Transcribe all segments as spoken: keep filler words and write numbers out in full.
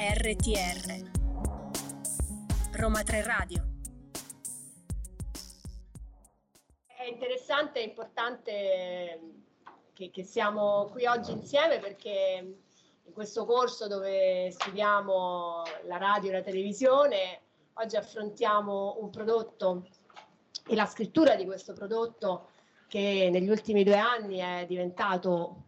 R T R Roma Tre Radio. È interessante e importante che, che siamo qui oggi insieme, perché in questo corso dove studiamo la radio e la televisione oggi affrontiamo un prodotto e la scrittura di questo prodotto che negli ultimi due anni è diventato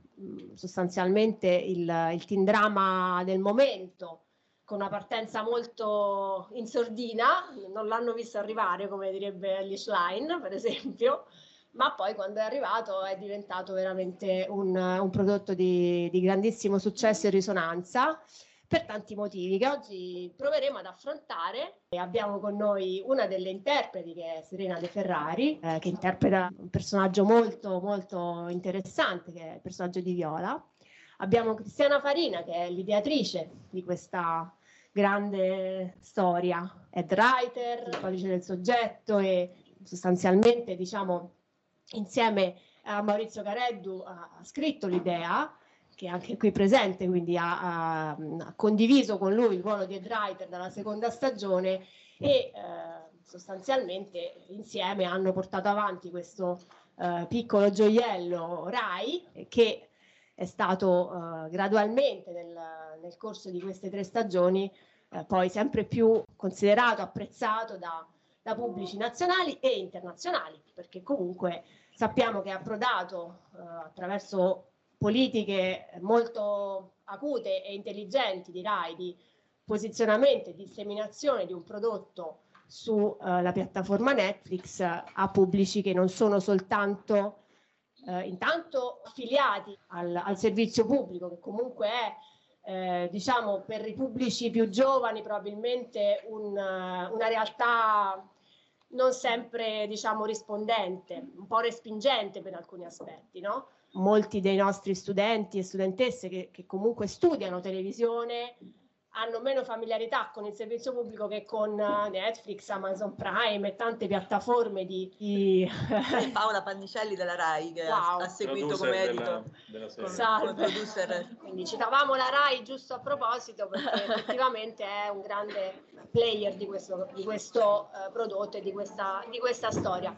sostanzialmente il, il teen drama del momento, con una partenza molto in sordina, non l'hanno visto arrivare, come direbbe Alice Line per esempio, ma poi quando è arrivato è diventato veramente un, un prodotto di, di grandissimo successo e risonanza per tanti motivi che oggi proveremo ad affrontare. E abbiamo con noi una delle interpreti, che è Serena De Ferrari, eh, che interpreta un personaggio molto molto interessante, che è il personaggio di Viola. Abbiamo Cristiana Farina, che è l'ideatrice di questa grande storia, head writer, codice del soggetto, e sostanzialmente, diciamo, insieme a Maurizio Careddu ha, ha scritto l'idea, che è anche qui presente, quindi ha, ha, ha condiviso con lui il ruolo di head writer dalla seconda stagione e eh, sostanzialmente insieme hanno portato avanti questo eh, piccolo gioiello Rai, che è stato eh, gradualmente nel, nel corso di queste tre stagioni eh, poi sempre più considerato, apprezzato da, da pubblici nazionali e internazionali, perché comunque sappiamo che è approdato eh, attraverso politiche molto acute e intelligenti di Rai, di posizionamento e disseminazione di un prodotto sulla eh, piattaforma Netflix a pubblici che non sono soltanto eh, intanto affiliati al, al servizio pubblico, che comunque è eh, diciamo per i pubblici più giovani probabilmente un, una realtà non sempre, diciamo, rispondente, un po' respingente per alcuni aspetti, no? Molti dei nostri studenti e studentesse che, che comunque studiano televisione hanno meno familiarità con il servizio pubblico che con Netflix, Amazon Prime e tante piattaforme di... di... Paola Pannicelli della Rai, che wow. ha seguito producer come editor, della, della Salve. Quindi citavamo la Rai giusto a proposito, perché effettivamente è un grande player di questo, di questo uh, prodotto e di questa, di questa storia.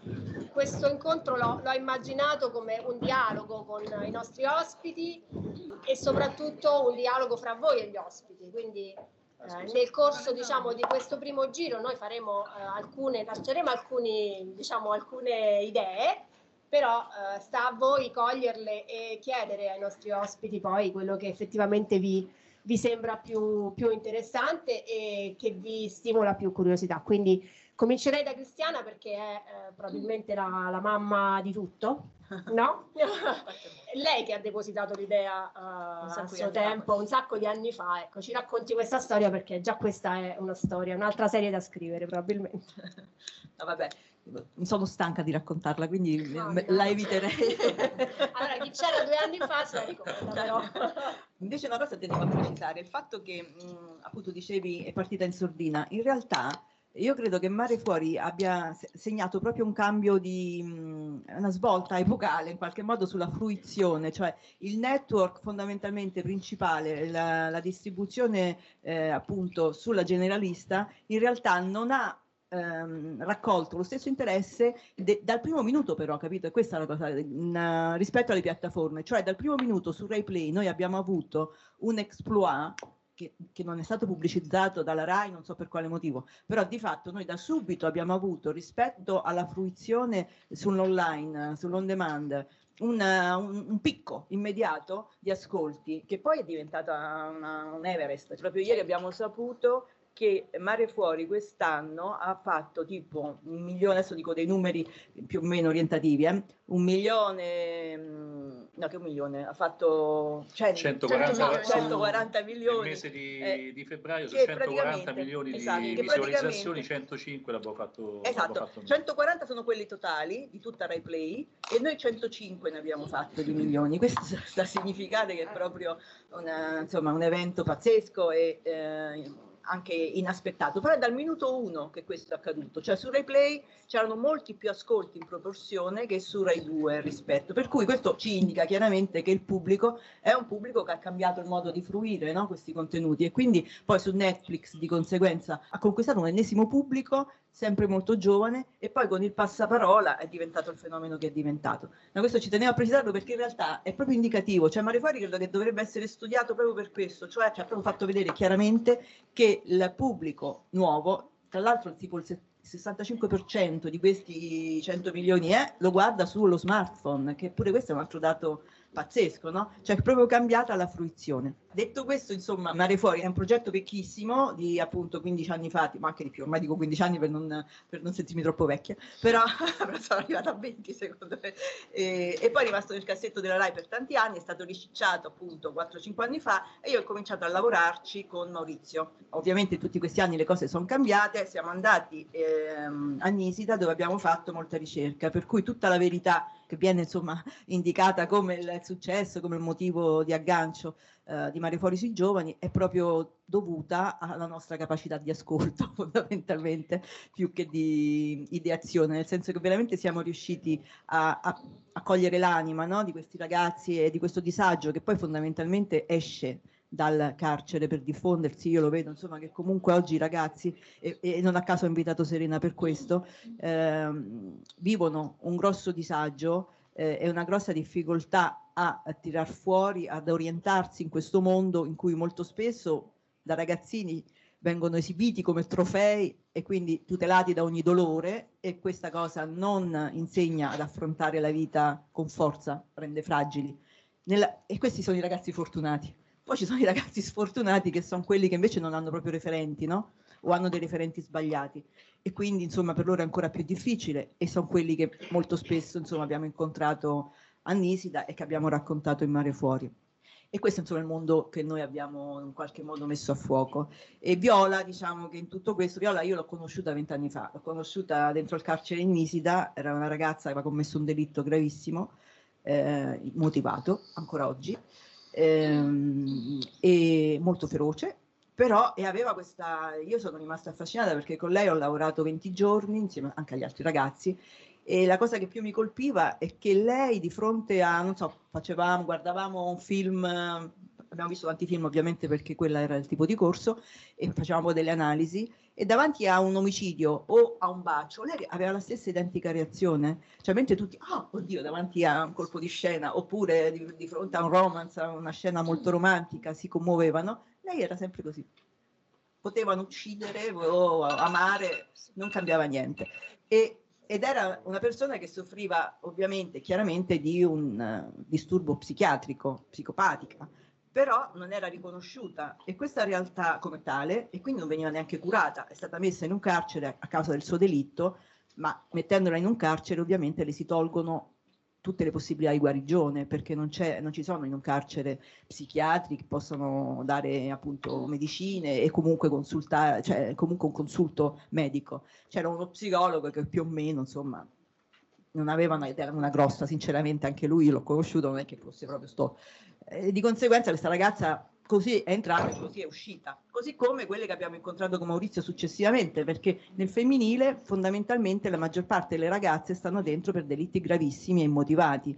Questo incontro l'ho, l'ho immaginato come un dialogo con i nostri ospiti e soprattutto un dialogo fra voi e gli ospiti, quindi eh, nel corso, diciamo, di questo primo giro noi faremo eh, alcune, lasceremo alcuni, diciamo, alcune idee, però eh, sta a voi coglierle e chiedere ai nostri ospiti poi quello che effettivamente vi, vi sembra più, più interessante e che vi stimola più curiosità. Quindi comincerei da Cristiana, perché è eh, probabilmente la, la mamma di tutto, no? Lei che ha depositato l'idea uh, a suo tempo, fa. un sacco di anni fa. Ecco, ci racconti questa storia, perché già questa è una storia, un'altra serie da scrivere probabilmente. No, vabbè, mi sono stanca di raccontarla, quindi no, me, no. la eviterei. Allora, chi c'era due anni fa se la ricorda, però. Invece una cosa tenevo a precisare, il fatto che, mh, appunto dicevi, è partita in sordina, in realtà... Io credo che Mare Fuori abbia segnato proprio un cambio di una svolta epocale in qualche modo sulla fruizione, cioè il network fondamentalmente principale, la, la distribuzione eh, appunto sulla generalista, in realtà non ha Ehm, raccolto lo stesso interesse de- dal primo minuto, però, capito? E questa è la cosa n- rispetto alle piattaforme, cioè dal primo minuto su Rai Play noi abbiamo avuto un exploit che, che non è stato pubblicizzato dalla Rai, non so per quale motivo, però di fatto noi da subito abbiamo avuto, rispetto alla fruizione sull'online, sull'on demand, Una, un, un picco immediato di ascolti che poi è diventata una, un Everest. Proprio ieri abbiamo saputo che Mare Fuori quest'anno ha fatto tipo un milione, adesso dico dei numeri più o meno orientativi, eh? un milione, no che un milione, ha fatto cento, centoquaranta, centoquaranta milioni. Nel mese di, eh, di febbraio su centoquaranta milioni, esatto, di visualizzazioni, centocinque l'abbiamo fatto. Esatto, l'abbiamo fatto centoquaranta sono quelli totali di tutta Rai Play e noi centocinque ne abbiamo fatto di milioni. Questo sta a significare che è proprio una, insomma, un evento pazzesco e... Eh, anche inaspettato, però è dal minuto uno che questo è accaduto, cioè su Rai Play c'erano molti più ascolti in proporzione che su Rai due rispetto, per cui questo ci indica chiaramente che il pubblico è un pubblico che ha cambiato il modo di fruire, no, questi contenuti, e quindi poi su Netflix di conseguenza ha conquistato un ennesimo pubblico sempre molto giovane, e poi con il passaparola è diventato il fenomeno che è diventato. Ma questo ci tenevo a precisarlo perché in realtà è proprio indicativo, cioè Mare Fuori credo che dovrebbe essere studiato proprio per questo, cioè ci ha proprio fatto vedere chiaramente che il pubblico nuovo, tra l'altro tipo il sessantacinque per cento di questi cento milioni eh, lo guarda sullo smartphone, che pure questo è un altro dato pazzesco, no? Cioè è proprio cambiata la fruizione. Detto questo, insomma, Mare Fuori è un progetto vecchissimo di appunto quindici anni fa, ma anche di più, ormai dico quindici anni per non, per non sentirmi troppo vecchia, però sono arrivata a venti secondo me, e, e poi è rimasto nel cassetto della Rai per tanti anni, è stato ricicciato appunto quattro o cinque anni fa e io ho cominciato a lavorarci con Maurizio. Ovviamente tutti questi anni le cose sono cambiate, siamo andati ehm, a Nisida dove abbiamo fatto molta ricerca, per cui tutta la verità che viene insomma indicata come il successo, come il motivo di aggancio eh, di Mare Fuori sui giovani è proprio dovuta alla nostra capacità di ascolto fondamentalmente, più che di ideazione, nel senso che veramente siamo riusciti a, a, a cogliere l'anima, no, di questi ragazzi e di questo disagio che poi fondamentalmente esce dal carcere per diffondersi. Io lo vedo insomma che comunque oggi i ragazzi, e, e non a caso ho invitato Serena per questo, eh, vivono un grosso disagio eh, e una grossa difficoltà a, a tirar fuori, ad orientarsi in questo mondo in cui molto spesso da ragazzini vengono esibiti come trofei e quindi tutelati da ogni dolore, e questa cosa non insegna ad affrontare la vita con forza, rende fragili. Nella, e questi sono i ragazzi fortunati. Poi ci sono i ragazzi sfortunati che sono quelli che invece non hanno proprio referenti, no? O hanno dei referenti sbagliati, e quindi insomma per loro è ancora più difficile, e sono quelli che molto spesso insomma abbiamo incontrato a Nisida e che abbiamo raccontato in Mare Fuori. E questo insomma è il mondo che noi abbiamo in qualche modo messo a fuoco. E Viola, diciamo che in tutto questo, Viola io l'ho conosciuta vent'anni fa, l'ho conosciuta dentro il carcere in Nisida, era una ragazza che aveva commesso un delitto gravissimo, eh, motivato ancora oggi, Ehm, e molto feroce, però e aveva questa, io sono rimasta affascinata perché con lei ho lavorato venti giorni insieme anche agli altri ragazzi, e la cosa che più mi colpiva è che lei di fronte a, non so, facevamo, guardavamo un film, abbiamo visto tanti film ovviamente perché quella era il tipo di corso, e facevamo delle analisi, e davanti a un omicidio o a un bacio lei aveva la stessa identica reazione, cioè mentre tutti, oh oddio, davanti a un colpo di scena oppure di, di fronte a un romance, a una scena molto romantica si commuovevano, lei era sempre così, potevano uccidere o amare, non cambiava niente, e, ed era una persona che soffriva ovviamente chiaramente di un uh, disturbo psichiatrico, psicopatica, però non era riconosciuta, e questa realtà come tale, e quindi non veniva neanche curata, è stata messa in un carcere a causa del suo delitto, ma mettendola in un carcere ovviamente le si tolgono tutte le possibilità di guarigione, perché non, c'è, non ci sono in un carcere psichiatri che possano dare appunto medicine e comunque consultare, cioè comunque un consulto medico. C'era uno psicologo che più o meno, insomma, non aveva una, una grossa, sinceramente anche lui, io l'ho conosciuto, non è che fosse proprio sto... Eh, di conseguenza questa ragazza così è entrata e così è uscita, così come quelle che abbiamo incontrato con Maurizio successivamente, perché nel femminile fondamentalmente la maggior parte delle ragazze stanno dentro per delitti gravissimi e immotivati,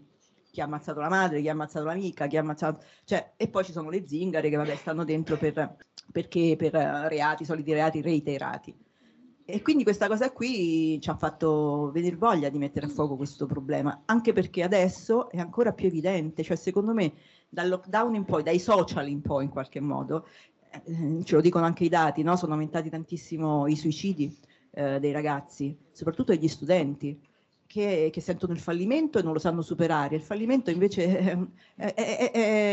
chi ha ammazzato la madre, chi ha ammazzato l'amica, chi ha ammazzato, cioè, e poi ci sono le zingare che vabbè stanno dentro per, perché per reati, soliti reati reiterati. E quindi questa cosa qui ci ha fatto venire voglia di mettere a fuoco questo problema, anche perché adesso è ancora più evidente, cioè secondo me dal lockdown in poi, dai social in poi in qualche modo, eh, ce lo dicono anche i dati, no? Sono aumentati tantissimo i suicidi eh, dei ragazzi, soprattutto degli studenti, che, che sentono il fallimento e non lo sanno superare. Il fallimento invece è, è, è,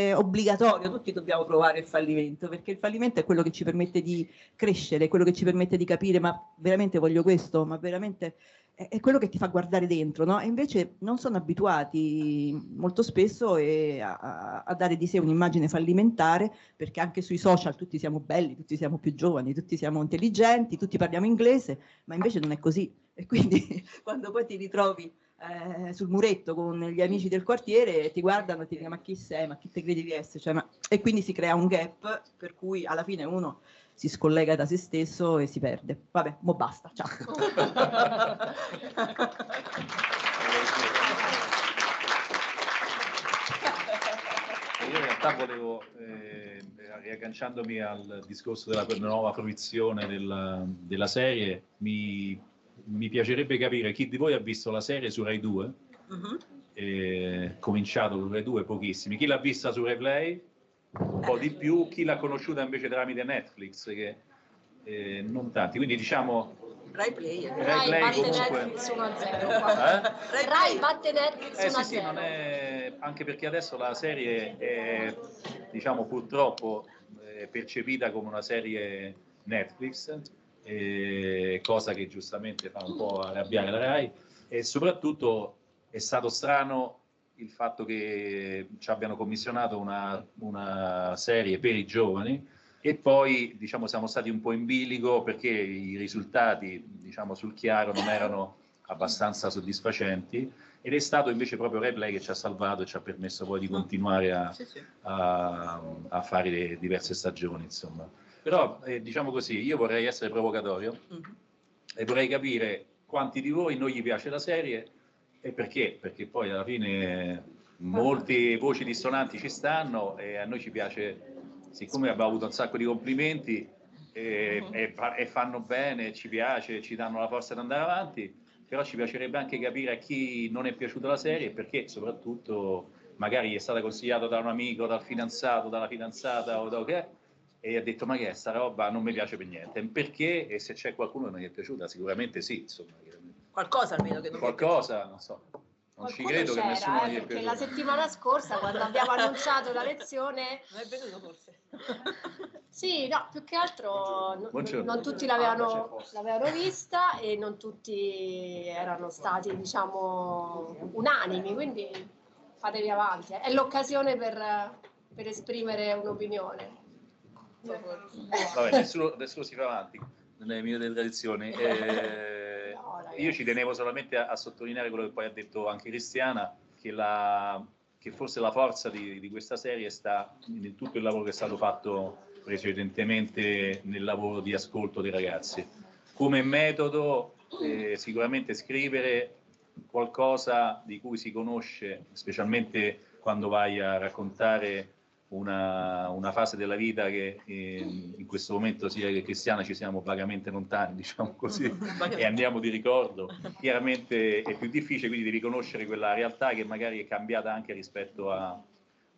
è obbligatorio, tutti dobbiamo provare il fallimento, perché il fallimento è quello che ci permette di crescere, è quello che ci permette di capire ma veramente voglio questo, ma veramente... è quello che ti fa guardare dentro, no? E invece non sono abituati molto spesso eh, a, a dare di sé un'immagine fallimentare, perché anche sui social tutti siamo belli, tutti siamo più giovani, tutti siamo intelligenti, tutti parliamo inglese, ma invece non è così. E quindi quando poi ti ritrovi eh, sul muretto con gli amici del quartiere, ti guardano e ti dicono ma chi sei, ma chi te credi di essere? Cioè, ma... E quindi si crea un gap per cui alla fine uno... si scollega da se stesso e si perde. Vabbè, mo basta, ciao. Io in realtà volevo, eh, riagganciandomi al discorso della nuova fruizione della, della serie, mi, mi piacerebbe capire chi di voi ha visto la serie su Rai due, mm-hmm. eh, cominciato su Rai due, pochissimi, chi l'ha vista su Rai Play? Un po' di più, chi l'ha conosciuta invece tramite Netflix, che eh, non tanti, quindi diciamo Rai Play, eh. Rai, Rai batte comunque... Netflix uno a zero, eh? Rai batte Netflix eh, uno a zero, sì, sì, non è... anche perché adesso la serie è, diciamo, purtroppo è percepita come una serie Netflix, eh, cosa che giustamente fa un po' arrabbiare la Rai, e soprattutto è stato strano il fatto che ci abbiano commissionato una, una serie per i giovani, e poi, diciamo, siamo stati un po' in bilico perché i risultati, diciamo, sul chiaro non erano abbastanza soddisfacenti, ed è stato invece proprio Rai Play che ci ha salvato e ci ha permesso poi di continuare a, sì, sì. a, a fare le diverse stagioni, insomma. Però, eh, diciamo così, io vorrei essere provocatorio, mm-hmm. e vorrei capire quanti di voi non gli piace la serie. E perché? Perché poi alla fine molte voci dissonanti ci stanno, e a noi ci piace, siccome abbiamo avuto un sacco di complimenti e, uh-huh. e, e fanno bene, ci piace, ci danno la forza di andare avanti, però ci piacerebbe anche capire a chi non è piaciuta la serie, perché soprattutto magari gli è stata consigliata da un amico, dal fidanzato, dalla fidanzata o da che, e ha detto ma che è sta roba, non mi piace per niente, perché? E se c'è qualcuno che non gli è piaciuta, sicuramente sì, insomma, chiaramente. Qualcosa almeno che non Qualcosa, non so. Non Qualcuno ci credo che nessuno eh, gli è piaciuto. La settimana scorsa, quando abbiamo annunciato la lezione... Non è venuto forse? Sì, no, più che altro Buongiorno. Non, Buongiorno. non tutti l'avevano, ah, l'avevano vista, e non tutti erano stati, diciamo, unanimi, quindi fatevi avanti. È l'occasione per, per esprimere un'opinione. Vabbè, nessuno, nessuno si fa avanti nelle mie tradizioni. Eh, Io ci tenevo solamente a, a sottolineare quello che poi ha detto anche Cristiana, che, la, che forse la forza di, di questa serie sta in tutto il lavoro che è stato fatto precedentemente nel lavoro di ascolto dei ragazzi. Come metodo, eh, sicuramente scrivere qualcosa di cui si conosce, specialmente quando vai a raccontare una, una fase della vita che eh, in questo momento sia che Cristiana ci siamo vagamente lontani, diciamo così, e andiamo di ricordo, chiaramente è più difficile quindi di riconoscere quella realtà che magari è cambiata anche rispetto a,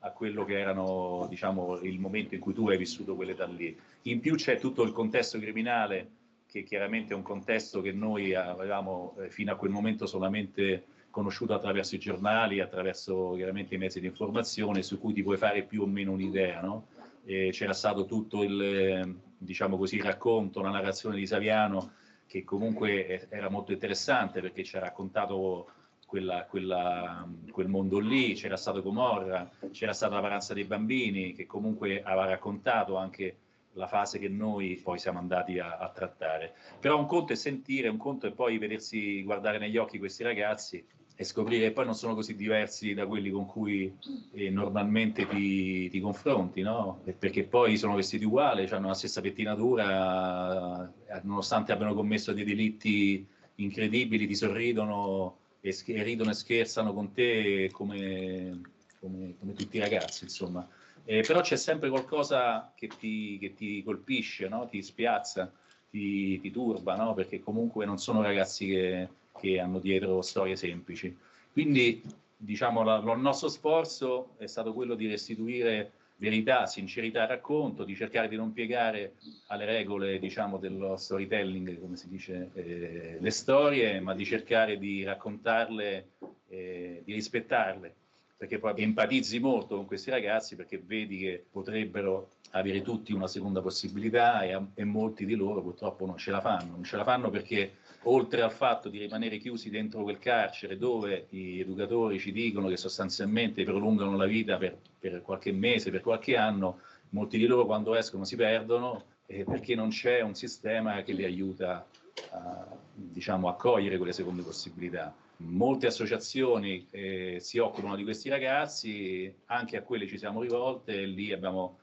a quello che erano, diciamo, il momento in cui tu hai vissuto quell'età lì. In più c'è tutto il contesto criminale, che chiaramente è un contesto che noi avevamo eh, fino a quel momento solamente conosciuto attraverso i giornali, attraverso chiaramente i mezzi di informazione, su cui ti puoi fare più o meno un'idea, no? E c'era stato tutto il, diciamo così, il racconto, la narrazione di Saviano, che comunque era molto interessante perché ci ha raccontato quella, quella, quel mondo lì, c'era stato Gomorra, c'era stata La paranza dei bambini, che comunque aveva raccontato anche la fase che noi poi siamo andati a, a trattare. Però un conto è sentire, un conto è poi vedersi, guardare negli occhi questi ragazzi e scoprire che poi non sono così diversi da quelli con cui eh, normalmente ti, ti confronti, no? Perché poi sono vestiti uguali, hanno la stessa pettinatura, nonostante abbiano commesso dei delitti incredibili, ti sorridono e, sch- e ridono e scherzano con te come, come, come tutti i ragazzi, insomma. Eh, però c'è sempre qualcosa che ti, che ti colpisce, no? Ti spiazza, ti, ti turba, no? Perché comunque non sono ragazzi che... che hanno dietro storie semplici. Quindi, diciamo, la, il nostro sforzo è stato quello di restituire verità, sincerità, racconto, di cercare di non piegare alle regole, diciamo, dello storytelling, come si dice, eh, le storie, ma di cercare di raccontarle, eh, di rispettarle, perché poi empatizzi molto con questi ragazzi, perché vedi che potrebbero avere tutti una seconda possibilità, e, e molti di loro purtroppo non ce la fanno, non ce la fanno perché, oltre al fatto di rimanere chiusi dentro quel carcere dove gli educatori ci dicono che sostanzialmente prolungano la vita per, per qualche mese, per qualche anno, molti di loro quando escono si perdono, eh, perché non c'è un sistema che li aiuta a, diciamo, a cogliere quelle seconde possibilità. Molte associazioni eh, si occupano di questi ragazzi, anche a quelle ci siamo rivolte, e lì abbiamo,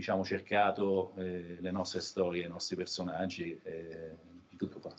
diciamo, cercato eh, le nostre storie, i nostri personaggi, eh, di tutto qua.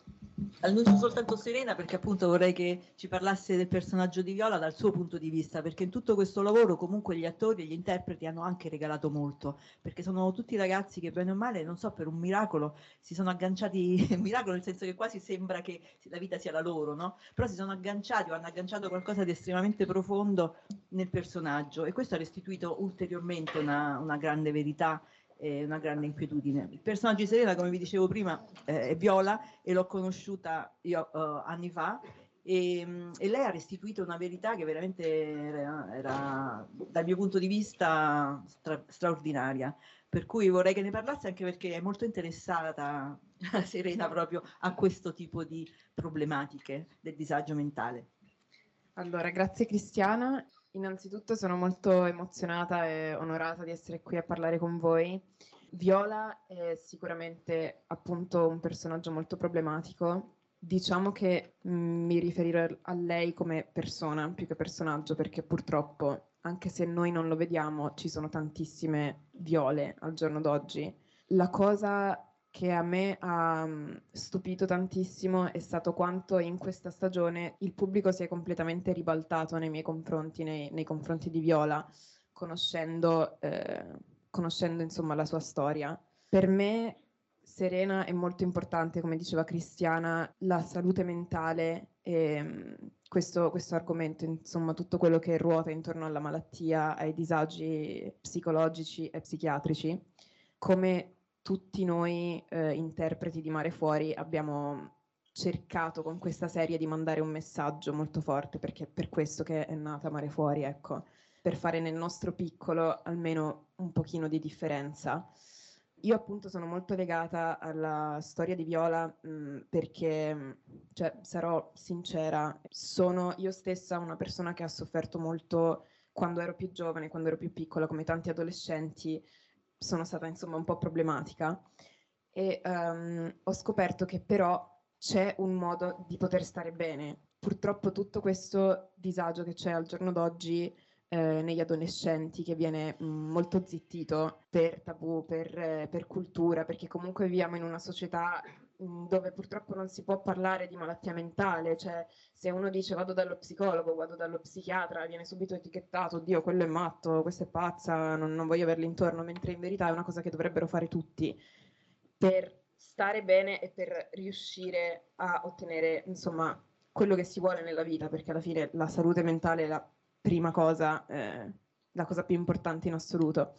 Annuncio soltanto Serena, perché appunto vorrei che ci parlasse del personaggio di Viola dal suo punto di vista, perché in tutto questo lavoro comunque gli attori e gli interpreti hanno anche regalato molto, perché sono tutti ragazzi che bene o male, non so, per un miracolo si sono agganciati, un miracolo nel senso che quasi sembra che la vita sia la loro, no? Però si sono agganciati o hanno agganciato qualcosa di estremamente profondo nel personaggio, e questo ha restituito ulteriormente una, una grande verità, una grande inquietudine. Il personaggio di Serena, come vi dicevo prima, eh, è Viola, e l'ho conosciuta io eh, anni fa, e, e lei ha restituito una verità che veramente era, era dal mio punto di vista stra- straordinaria, per cui vorrei che ne parlasse, anche perché è molto interessata Serena proprio a questo tipo di problematiche del disagio mentale. Allora, grazie Cristiana. Innanzitutto sono molto emozionata e onorata di essere qui a parlare con voi. Viola è sicuramente appunto un personaggio molto problematico. Diciamo che mh, mi riferirò a lei come persona più che personaggio, perché purtroppo, anche se noi non lo vediamo, ci sono tantissime Viole al giorno d'oggi. La cosa che a me ha stupito tantissimo è stato quanto in questa stagione il pubblico si è completamente ribaltato nei miei confronti, nei, nei confronti di Viola, conoscendo, eh, conoscendo insomma la sua storia. Per me Serena è molto importante, come diceva Cristiana, la salute mentale e questo, questo argomento, insomma tutto quello che ruota intorno alla malattia, ai disagi psicologici e psichiatrici, come tutti noi eh, interpreti di Mare Fuori abbiamo cercato con questa serie di mandare un messaggio molto forte, perché è per questo che è nata Mare Fuori, ecco, per fare nel nostro piccolo almeno un pochino di differenza. Io appunto sono molto legata alla storia di Viola mh, perché, cioè, sarò sincera, sono io stessa una persona che ha sofferto molto quando ero più giovane, quando ero più piccola, come tanti adolescenti. Sono stata insomma un po' problematica e um, ho scoperto che però c'è un modo di poter stare bene. Purtroppo tutto questo disagio che c'è al giorno d'oggi eh, negli adolescenti, che viene mh, molto zittito per tabù, per, eh, per cultura, perché comunque viviamo in una società mh, dove purtroppo non si può parlare di malattia mentale, cioè se uno dice vado dallo psicologo, vado dallo psichiatra, viene subito etichettato, oddio quello è matto, questa è pazza, non, non voglio averli intorno, mentre in verità è una cosa che dovrebbero fare tutti per stare bene e per riuscire a ottenere insomma quello che si vuole nella vita, perché alla fine la salute mentale è la prima cosa, eh, la cosa più importante in assoluto.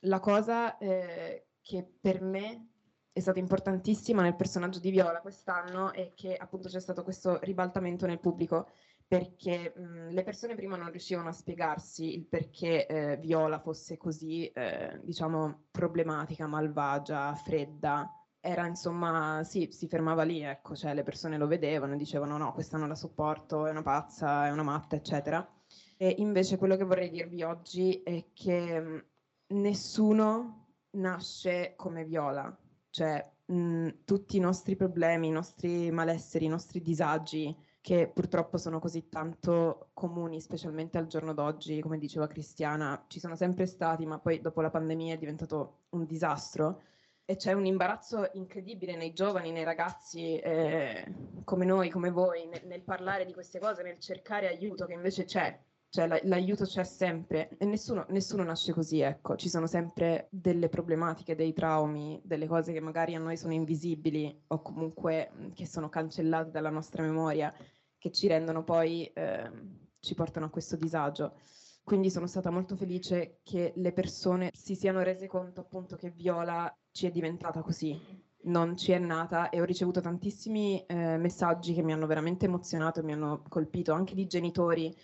La cosa eh, che per me è stata importantissima nel personaggio di Viola quest'anno è che appunto c'è stato questo ribaltamento nel pubblico, perché mh, le persone prima non riuscivano a spiegarsi il perché eh, Viola fosse così, eh, diciamo, problematica, malvagia, fredda. Era insomma, sì, si fermava lì, ecco, cioè le persone lo vedevano e dicevano no, questa non la sopporto, è una pazza, è una matta, eccetera. E invece quello che vorrei dirvi oggi è che nessuno nasce come Viola, cioè mh, tutti i nostri problemi, i nostri malesseri, i nostri disagi, che purtroppo sono così tanto comuni, specialmente al giorno d'oggi, come diceva Cristiana, ci sono sempre stati, ma poi dopo la pandemia è diventato un disastro. E c'è un imbarazzo incredibile nei giovani, nei ragazzi eh, come noi, come voi, nel, nel parlare di queste cose, nel cercare aiuto, che invece c'è, cioè la, l'aiuto c'è sempre. E nessuno, nessuno nasce così, ecco, ci sono sempre delle problematiche, dei traumi, delle cose che magari a noi sono invisibili o comunque che sono cancellate dalla nostra memoria, che ci rendono poi, eh, ci portano a questo disagio. Quindi sono stata molto felice che le persone si siano rese conto appunto che Viola ci è diventata così, non ci è nata, e ho ricevuto tantissimi eh, messaggi che mi hanno veramente emozionato e mi hanno colpito, anche di genitori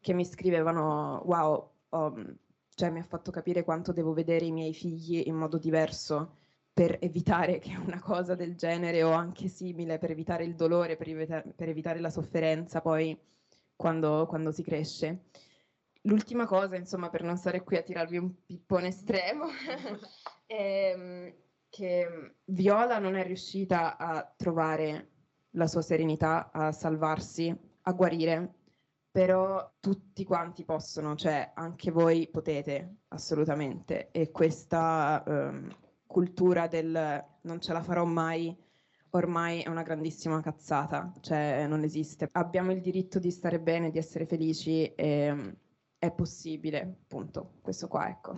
che mi scrivevano wow, oh, cioè mi ha fatto capire quanto devo vedere i miei figli in modo diverso per evitare che una cosa del genere o anche simile, per evitare il dolore, per, evita- per evitare la sofferenza poi quando, quando si cresce. L'ultima cosa, insomma, per non stare qui a tirarvi un pippone estremo, è che Viola non è riuscita a trovare la sua serenità, a salvarsi, a guarire, però tutti quanti possono, cioè anche voi potete, assolutamente. E questa ehm, cultura del non ce la farò mai ormai è una grandissima cazzata, cioè non esiste. Abbiamo il diritto di stare bene, di essere felici, e è possibile, punto. Questo qua, ecco.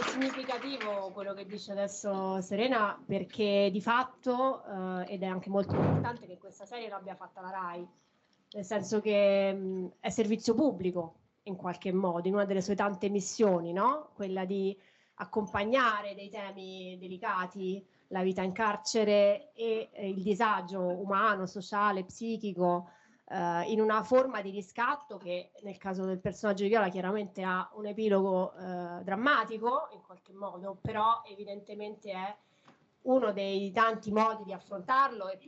È significativo quello che dice adesso Serena, perché di fatto, eh, ed è anche molto importante che questa serie l'abbia fatta la Rai, nel senso che mh, è servizio pubblico in qualche modo, in una delle sue tante missioni, no? Quella di accompagnare dei temi delicati, la vita in carcere e eh, il disagio umano, sociale, psichico, eh, in una forma di riscatto che nel caso del personaggio di Viola chiaramente ha un epilogo eh, drammatico in qualche modo, però evidentemente è uno dei tanti modi di affrontarlo e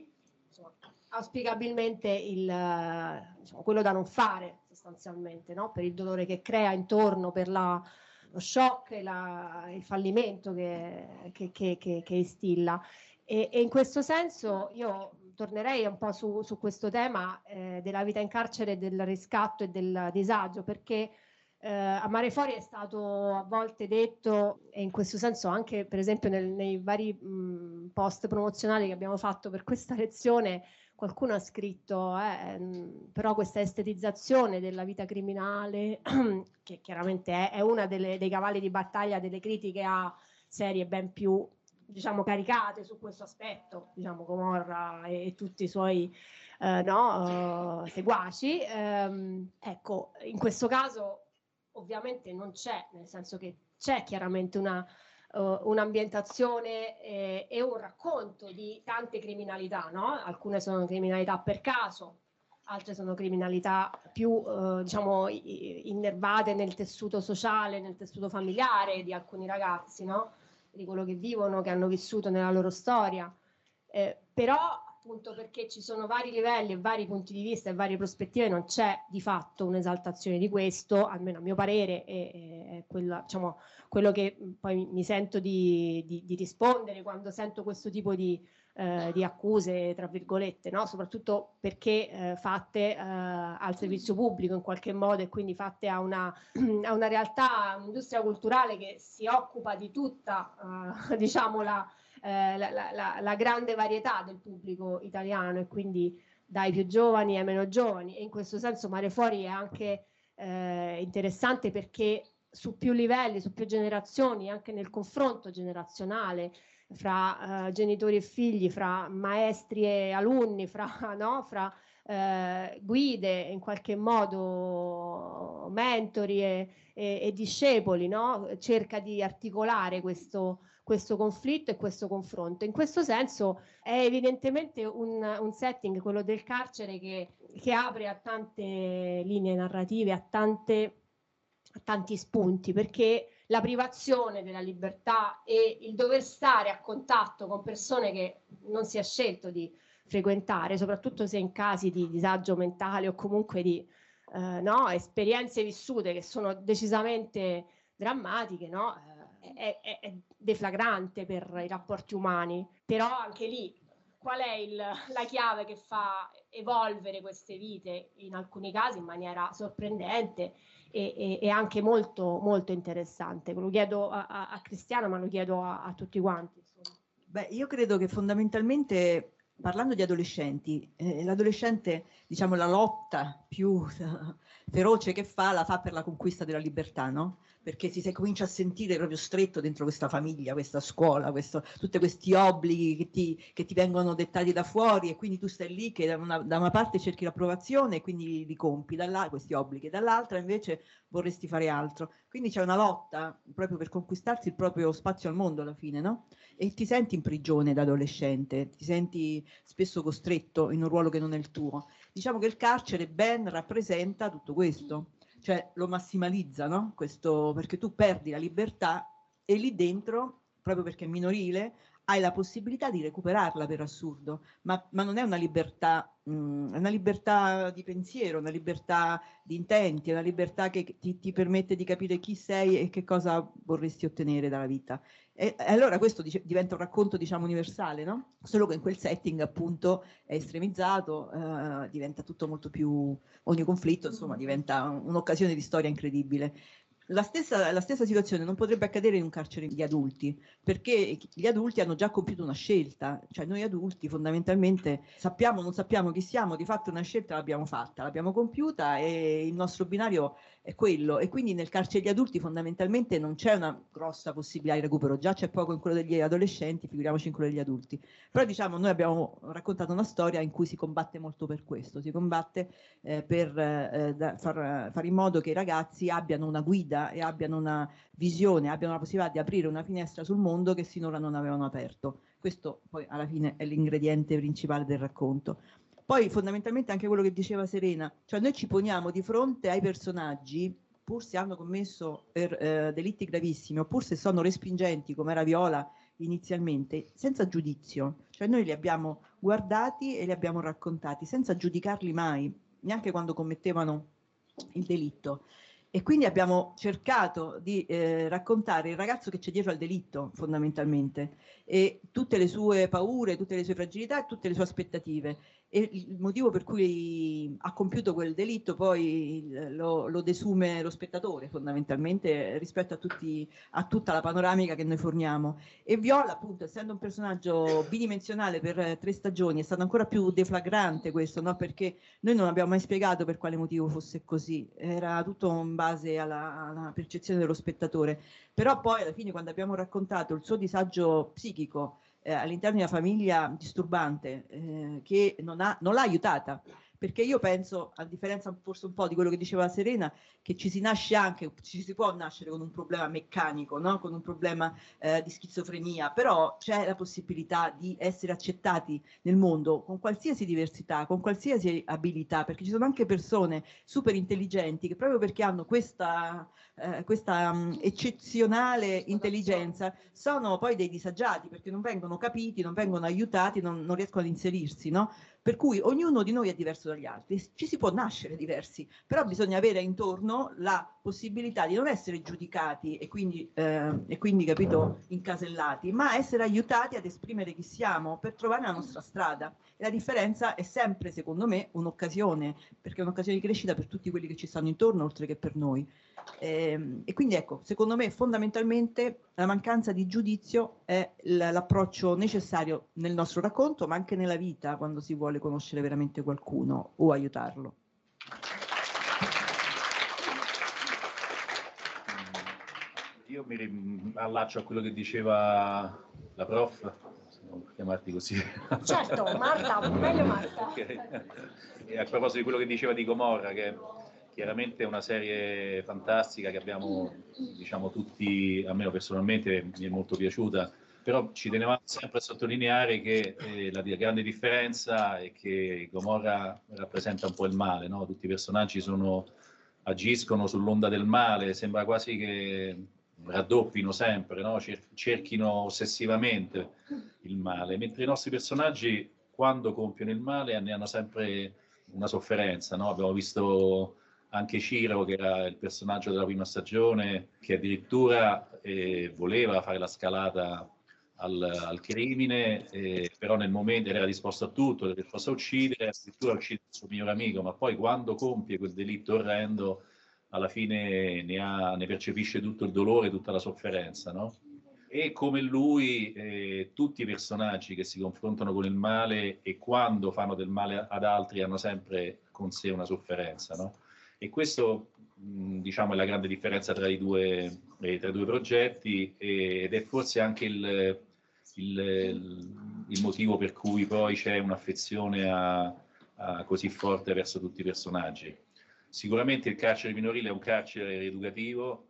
insomma, auspicabilmente il, eh, diciamo, quello da non fare sostanzialmente, no? Per il dolore che crea intorno, per la lo shock e la, il fallimento che, che, che, che, che instilla. E, e in questo senso io tornerei un po' su, su questo tema eh, della vita in carcere, del riscatto e del disagio, perché eh, a Mare Fuori è stato a volte detto, e in questo senso anche per esempio nel, nei vari mh, post promozionali che abbiamo fatto per questa lezione, qualcuno ha scritto, eh, però questa estetizzazione della vita criminale, che chiaramente è, è una delle, dei cavalli di battaglia delle critiche a serie ben più, diciamo, caricate su questo aspetto, diciamo Gomorra e, e tutti i suoi eh, no, eh, seguaci, ehm, ecco, in questo caso ovviamente non c'è, nel senso che c'è chiaramente una... Uh, un'ambientazione eh, e un racconto di tante criminalità, no? Alcune sono criminalità per caso, altre sono criminalità più uh, diciamo innervate nel tessuto sociale, nel tessuto familiare di alcuni ragazzi, no? Di quello che vivono, che hanno vissuto nella loro storia, eh, però appunto perché ci sono vari livelli e vari punti di vista e varie prospettive non c'è di fatto un'esaltazione di questo, almeno a mio parere, e, e, è quella, diciamo, quello che poi mi sento di, di, di rispondere quando sento questo tipo di, eh, di accuse, tra virgolette, no? Soprattutto perché eh, fatte eh, al servizio pubblico in qualche modo e quindi fatte a una, a una realtà, un'industria culturale che si occupa di tutta eh, diciamo la Eh, la, la, la grande varietà del pubblico italiano e quindi dai più giovani ai meno giovani, e in questo senso Mare Fuori è anche eh, interessante perché su più livelli, su più generazioni, anche nel confronto generazionale fra eh, genitori e figli, fra maestri e alunni, fra, no? fra eh, guide, in qualche modo mentori e, e, e discepoli, no? Cerca di articolare questo questo conflitto e questo confronto. In questo senso è evidentemente un, un setting, quello del carcere, che, che apre a tante linee narrative, a, tante, a tanti spunti, perché la privazione della libertà e il dover stare a contatto con persone che non si è scelto di frequentare, soprattutto se in casi di disagio mentale o comunque di eh, no, esperienze vissute che sono decisamente drammatiche, no? È, è, è deflagrante per i rapporti umani, però anche lì qual è il, la chiave che fa evolvere queste vite in alcuni casi in maniera sorprendente e, e, e anche molto, molto interessante. Lo chiedo a, a, a Cristiana, ma lo chiedo a, a tutti quanti. Insomma. Beh, io credo che fondamentalmente, parlando di adolescenti, eh, l'adolescente, diciamo, la lotta più eh, feroce che fa, la fa per la conquista della libertà, no? Perché si, si comincia a sentire proprio stretto dentro questa famiglia, questa scuola, questo, tutti questi obblighi che ti, che ti vengono dettati da fuori, e quindi tu stai lì che da una, da una parte cerchi l'approvazione e quindi li compi questi obblighi, dall'altra invece vorresti fare altro. Quindi c'è una lotta proprio per conquistarsi il proprio spazio al mondo alla fine, no? E ti senti in prigione da adolescente, ti senti spesso costretto in un ruolo che non è il tuo. Diciamo che il carcere ben rappresenta tutto questo, cioè lo massimalizza, no? Questo, perché tu perdi la libertà e lì dentro, proprio perché è minorile, hai la possibilità di recuperarla, per assurdo, ma, ma non è una libertà, mh, è una libertà di pensiero, una libertà di intenti, è una libertà che ti, ti permette di capire chi sei e che cosa vorresti ottenere dalla vita. E, e allora questo dice, diventa un racconto, diciamo, universale, no? Solo che in quel setting, appunto, è estremizzato, eh, diventa tutto molto più, ogni conflitto, insomma, diventa un'occasione di storia incredibile. La stessa, la stessa situazione non potrebbe accadere in un carcere di adulti, perché gli adulti hanno già compiuto una scelta, cioè noi adulti fondamentalmente sappiamo o non sappiamo chi siamo, di fatto una scelta l'abbiamo fatta, l'abbiamo compiuta e il nostro binario è quello, e quindi nel carcere di adulti fondamentalmente non c'è una grossa possibilità di recupero, già c'è poco in quello degli adolescenti, figuriamoci in quello degli adulti. Però diciamo noi abbiamo raccontato una storia in cui si combatte molto per questo, si combatte eh, per eh, da, far, far in modo che i ragazzi abbiano una guida e abbiano una visione, abbiano la possibilità di aprire una finestra sul mondo che sinora non avevano aperto. Questo poi alla fine è l'ingrediente principale del racconto. Poi fondamentalmente anche quello che diceva Serena, cioè noi ci poniamo di fronte ai personaggi, pur se hanno commesso per, eh, delitti gravissimi, oppure se sono respingenti come era Viola inizialmente, senza giudizio, cioè noi li abbiamo guardati e li abbiamo raccontati senza giudicarli mai, neanche quando commettevano il delitto. E quindi abbiamo cercato di eh, raccontare il ragazzo che c'è dietro al delitto, fondamentalmente, e tutte le sue paure, tutte le sue fragilità, tutte le sue aspettative. E il motivo per cui ha compiuto quel delitto poi lo, lo desume lo spettatore, fondamentalmente, rispetto a, tutti, a tutta la panoramica che noi forniamo. E Viola, appunto, essendo un personaggio bidimensionale per tre stagioni, è stato ancora più deflagrante questo, no? Perché noi non abbiamo mai spiegato per quale motivo fosse così, era tutto un base alla, alla percezione dello spettatore, però poi alla fine quando abbiamo raccontato il suo disagio psichico eh, all'interno di una famiglia disturbante eh, che non, ha, non l'ha aiutata, perché io penso, a differenza forse un po' di quello che diceva Serena, che ci si nasce anche, ci si può nascere con un problema meccanico, no? Con un problema eh, di schizofrenia, però c'è la possibilità di essere accettati nel mondo con qualsiasi diversità, con qualsiasi abilità, perché ci sono anche persone super intelligenti che proprio perché hanno questa, eh, questa um, eccezionale intelligenza sono poi dei disagiati, perché non vengono capiti, non vengono aiutati, non, non riescono ad inserirsi, no? Per cui ognuno di noi è diverso dagli altri, ci si può nascere diversi, però bisogna avere intorno la possibilità di non essere giudicati e quindi, eh, e quindi capito, incasellati, ma essere aiutati ad esprimere chi siamo per trovare la nostra strada. E la differenza è sempre, secondo me, un'occasione, perché è un'occasione di crescita per tutti quelli che ci stanno intorno, oltre che per noi. E, e quindi ecco, secondo me fondamentalmente la mancanza di giudizio è l'approccio necessario nel nostro racconto, ma anche nella vita, quando si vuole conoscere veramente qualcuno o aiutarlo. Io mi allaccio a quello che diceva la prof, se non chiamarti così. Certo, Marta, meglio Marta. Okay. E a proposito di quello che diceva di Gomorra, che chiaramente è una serie fantastica che abbiamo, diciamo, tutti, a me personalmente mi è molto piaciuta, però ci tenevamo sempre a sottolineare che eh, la grande differenza è che Gomorra rappresenta un po' il male, no? Tutti i personaggi sono, agiscono sull'onda del male, sembra quasi che raddoppino sempre, no? Cer- cerchino ossessivamente il male, mentre i nostri personaggi quando compiono il male ne hanno sempre una sofferenza, no? Abbiamo visto anche Ciro, che era il personaggio della prima stagione, che addirittura eh, voleva fare la scalata al, al crimine, eh, però nel momento era disposto a tutto, era disposto a uccidere, addirittura uccidere il suo migliore amico, ma poi quando compie quel delitto orrendo, alla fine ne, ha, ne percepisce tutto il dolore, tutta la sofferenza, no? E come lui, eh, tutti i personaggi che si confrontano con il male e quando fanno del male ad altri hanno sempre con sé una sofferenza, no? E questo, diciamo, è la grande differenza tra i due, tra i due progetti, ed è forse anche il, il, il motivo per cui poi c'è un'affezione a, a così forte verso tutti i personaggi. Sicuramente il carcere minorile è un carcere rieducativo,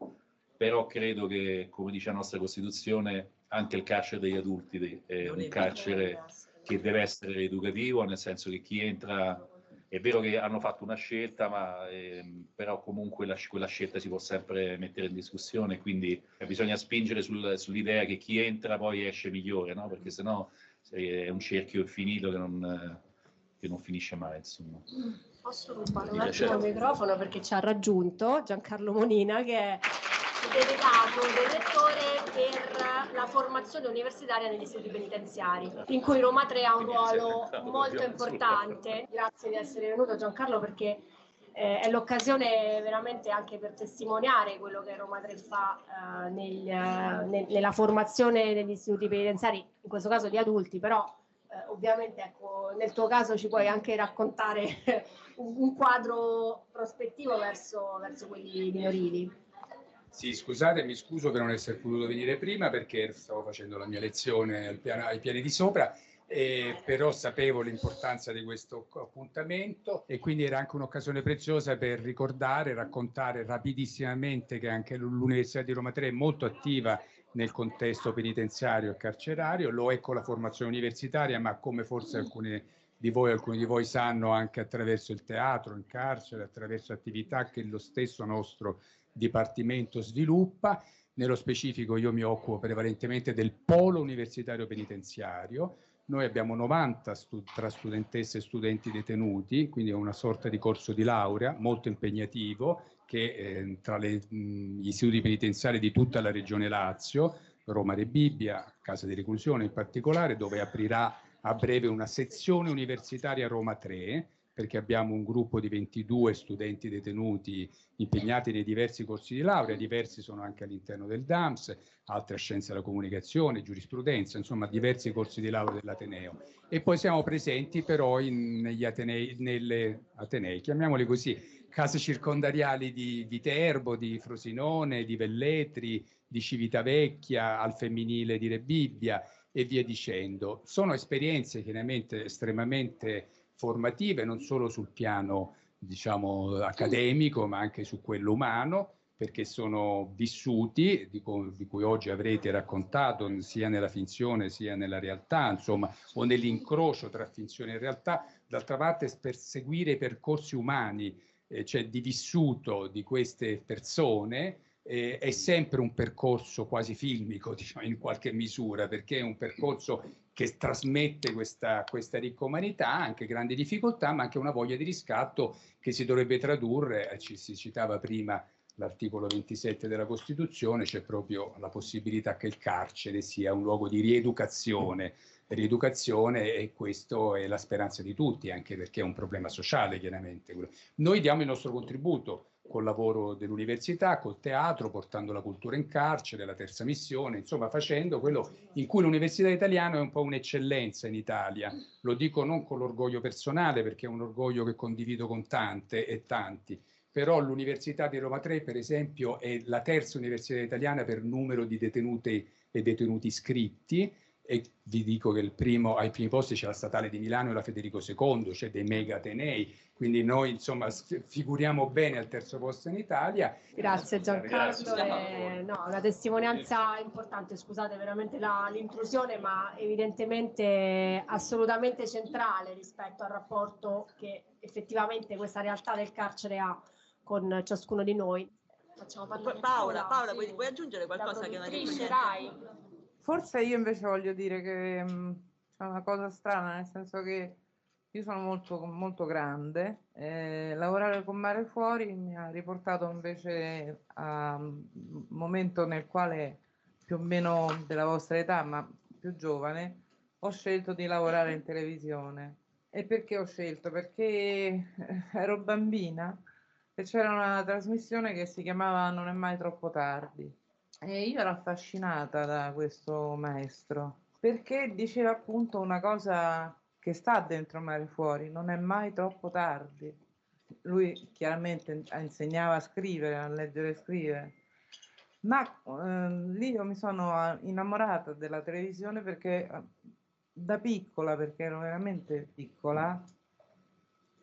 però credo che, come dice la nostra Costituzione, anche il carcere degli adulti è un carcere che deve essere rieducativo, nel senso che chi entra È vero che hanno fatto una scelta, ma ehm, però comunque la, quella scelta si può sempre mettere in discussione, quindi bisogna spingere sul, sull'idea che chi entra poi esce migliore, no? Perché sennò è un cerchio infinito che non, che non finisce mai, insomma. Posso rubare un attimo il microfono perché ci ha raggiunto Giancarlo Monina, che è delegato del rettore per la formazione universitaria negli istituti penitenziari, in cui Roma Tre ha un ruolo molto importante. Grazie di essere venuto, Giancarlo, perché eh, è l'occasione veramente anche per testimoniare quello che Roma Tre fa eh, nel, eh, nel, nella formazione degli istituti penitenziari, in questo caso di adulti, però eh, ovviamente ecco, nel tuo caso ci puoi anche raccontare un, un quadro prospettivo verso, verso quelli minorili. Sì, scusate, mi scuso per non essere potuto venire prima perché stavo facendo la mia lezione al piano, ai piani di sopra, e però sapevo l'importanza di questo appuntamento e quindi era anche un'occasione preziosa per ricordare, raccontare rapidissimamente che anche l'Università di Roma Tre è molto attiva nel contesto penitenziario e carcerario, lo è con la formazione universitaria, ma come forse alcune di voi, alcuni di voi sanno, anche attraverso il teatro in carcere, attraverso attività che lo stesso nostro Dipartimento sviluppa. Nello specifico io mi occupo prevalentemente del polo universitario penitenziario. Noi abbiamo novanta stu- tra studentesse e studenti detenuti, quindi è una sorta di corso di laurea molto impegnativo che eh, tra le, mh, gli istituti penitenziari di tutta la regione Lazio, Roma Rebibbia, Casa di Reclusione in particolare, dove aprirà a breve una sezione universitaria Roma Tre, perché abbiamo un gruppo di ventidue studenti detenuti impegnati nei diversi corsi di laurea, diversi sono anche all'interno del D A M S, altre scienze della comunicazione, giurisprudenza, insomma diversi corsi di laurea dell'Ateneo. E poi siamo presenti però in, negli Atenei, nelle Atenei, chiamiamole così, case circondariali di Viterbo, di Frosinone, di Velletri, di Civitavecchia, al femminile di Rebibbia e via dicendo. Sono esperienze chiaramente estremamente formative, non solo sul piano diciamo accademico ma anche su quello umano, perché sono vissuti di, co- di cui oggi avrete raccontato sia nella finzione sia nella realtà, insomma, o nell'incrocio tra finzione e realtà. D'altra parte, per seguire i percorsi umani, eh, cioè di vissuto di queste persone, Eh, è sempre un percorso quasi filmico, diciamo, in qualche misura, perché è un percorso che trasmette questa, questa ricca umanità, anche grandi difficoltà, ma anche una voglia di riscatto che si dovrebbe tradurre, eh, ci, si citava prima l'articolo ventisette della Costituzione, c'è proprio la possibilità che il carcere sia un luogo di rieducazione, rieducazione e questo è la speranza di tutti, anche perché è un problema sociale chiaramente. Noi diamo il nostro contributo col lavoro dell'università, col teatro, portando la cultura in carcere, la terza missione, insomma facendo quello in cui l'università italiana è un po' un'eccellenza in Italia. Lo dico non con l'orgoglio personale, perché è un orgoglio che condivido con tante e tanti, però l'università di Roma Tre, per esempio, è la terza università italiana per numero di detenute e detenuti iscritti, e vi dico che il primo, ai primi posti c'è la Statale di Milano e la Federico secondo, c'è cioè dei mega atenei, quindi noi insomma figuriamo bene al terzo posto in Italia. Grazie Giancarlo, eh, no, una testimonianza importante, scusate veramente la, l'intrusione, ma evidentemente assolutamente centrale rispetto al rapporto che effettivamente questa realtà del carcere ha con ciascuno di noi. Facciamo Paola, Paola, Paola sì, vuoi, vuoi aggiungere qualcosa che non dice? Forse io invece voglio dire che mh, c'è una cosa strana, nel senso che io sono molto, molto grande, eh, lavorare con Mare Fuori mi ha riportato invece a un momento nel quale, più o meno della vostra età, ma più giovane, ho scelto di lavorare in televisione. E perché ho scelto? Perché ero bambina e c'era una trasmissione che si chiamava Non è mai troppo tardi. E io ero affascinata da questo maestro perché diceva appunto una cosa che sta dentro Mare Fuori, non è mai troppo tardi. Lui chiaramente insegnava a scrivere, a leggere e scrivere, ma eh, lì io mi sono innamorata della televisione perché da piccola, perché ero veramente piccola,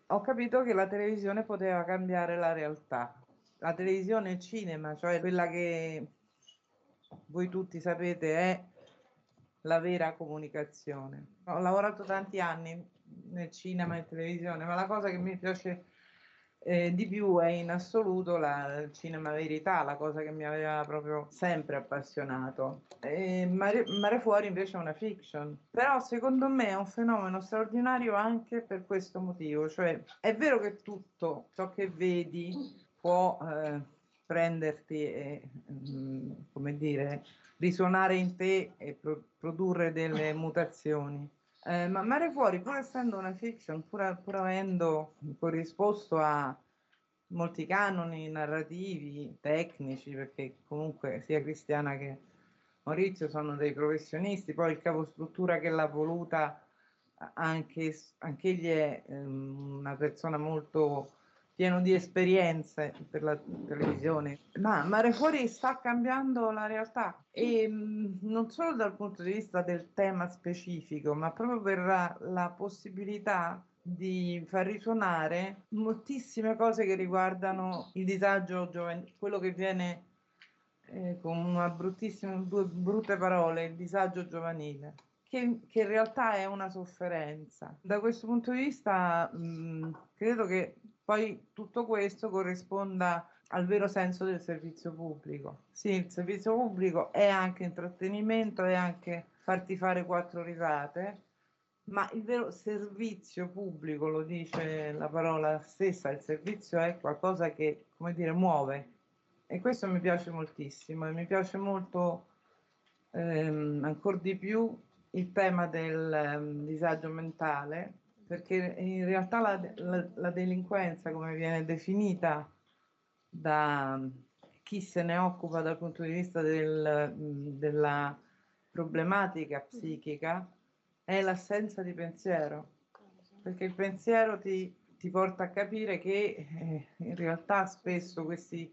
ho capito che la televisione poteva cambiare la realtà. La televisione e il cinema, cioè quella che voi tutti sapete è la vera comunicazione. Ho lavorato tanti anni nel cinema e televisione, ma la cosa che mi piace eh, di più è in assoluto la, il cinema verità, la cosa che mi aveva proprio sempre appassionato. E Mare, Mare Fuori invece è una fiction, però secondo me è un fenomeno straordinario anche per questo motivo, cioè è vero che tutto ciò che vedi può eh, prenderti e, mh, come dire, risuonare in te e pro- produrre delle mutazioni. Eh, ma Mare Fuori, pur essendo una fiction, pur, pur avendo corrisposto a molti canoni narrativi, tecnici, perché comunque sia Cristiana che Maurizio sono dei professionisti, poi il capostruttura che l'ha voluta, anche anch'egli è ehm, una persona molto pieno di esperienze per la televisione, ma Mare Fuori sta cambiando la realtà e mh, non solo dal punto di vista del tema specifico, ma proprio per la, la possibilità di far risuonare moltissime cose che riguardano il disagio giovanile, quello che viene eh, con una bruttissima, due brutte parole, il disagio giovanile, che, che in realtà è una sofferenza. Da questo punto di vista mh, credo che poi tutto questo corrisponda al vero senso del servizio pubblico. Sì, il servizio pubblico è anche intrattenimento, è anche farti fare quattro risate, ma il vero servizio pubblico, lo dice la parola stessa, il servizio è qualcosa che, come dire, muove. E questo mi piace moltissimo, e mi piace molto, ehm, ancora di più, il tema del ehm, disagio mentale, perché in realtà la, la, la delinquenza, come viene definita da chi se ne occupa dal punto di vista del, della problematica psichica, è l'assenza di pensiero, perché il pensiero ti, ti porta a capire che in realtà spesso questi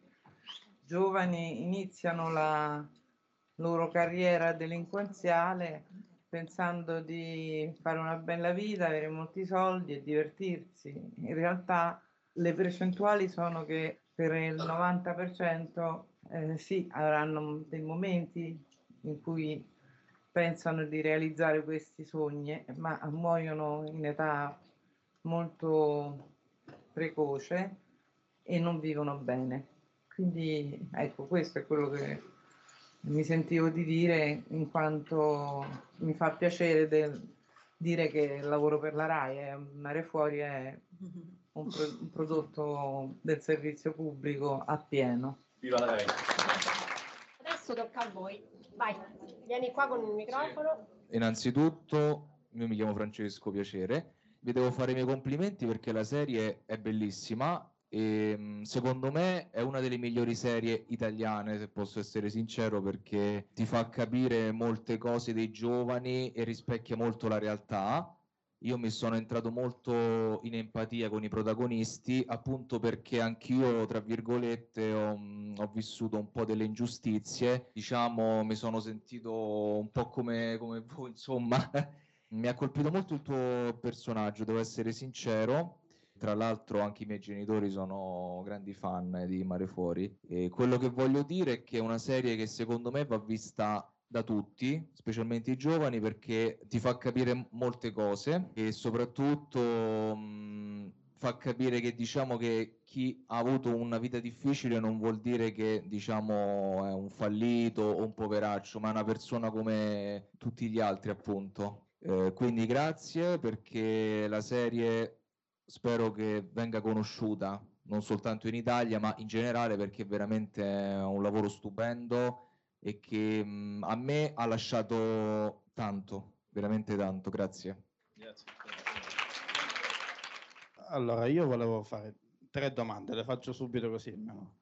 giovani iniziano la loro carriera delinquenziale pensando di fare una bella vita, avere molti soldi e divertirsi. In realtà le percentuali sono che per il novanta per cento eh, sì, avranno dei momenti in cui pensano di realizzare questi sogni, ma muoiono in età molto precoce e non vivono bene. Quindi ecco, questo è quello che mi sentivo di dire, in quanto mi fa piacere del, dire che lavoro per la Rai. eh, Mare Fuori è un, pro, un prodotto del servizio pubblico appieno. Viva la Rai! Adesso tocca a voi, vai, vieni qua con il microfono. Sì. Innanzitutto io mi chiamo Francesco Piacere, vi devo fare i miei complimenti perché la serie è bellissima. E secondo me è una delle migliori serie italiane, se posso essere sincero, perché ti fa capire molte cose dei giovani e rispecchia molto la realtà. Io mi sono entrato molto in empatia con i protagonisti, appunto perché anch'io, tra virgolette, ho, ho vissuto un po' delle ingiustizie, diciamo, mi sono sentito un po' come, come voi, insomma. Mi ha colpito molto il tuo personaggio, devo essere sincero. Tra l'altro anche i miei genitori sono grandi fan di Mare Fuori, e quello che voglio dire è che è una serie che secondo me va vista da tutti, specialmente i giovani, perché ti fa capire molte cose e soprattutto mh, fa capire che, diciamo, che chi ha avuto una vita difficile non vuol dire che, diciamo, è un fallito o un poveraccio, ma è una persona come tutti gli altri, appunto. Eh, quindi grazie, perché la serie spero che venga conosciuta non soltanto in Italia ma in generale, perché veramente è un lavoro stupendo e che mh, a me ha lasciato tanto, veramente tanto. Grazie. Grazie. Allora, io volevo fare tre domande, le faccio subito così almeno.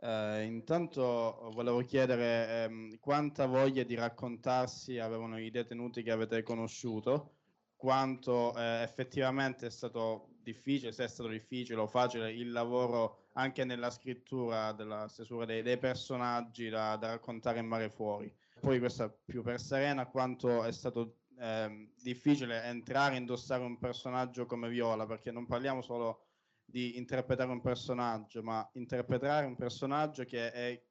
Eh, intanto volevo chiedere ehm, quanta voglia di raccontarsi avevano i detenuti che avete conosciuto, quanto eh, effettivamente è stato difficile, se è stato difficile o facile il lavoro anche nella scrittura, della stesura dei, dei personaggi da, da raccontare in Mare Fuori. Poi questa più per Serena, quanto è stato eh, difficile entrare e indossare un personaggio come Viola, perché non parliamo solo di interpretare un personaggio, ma interpretare un personaggio che è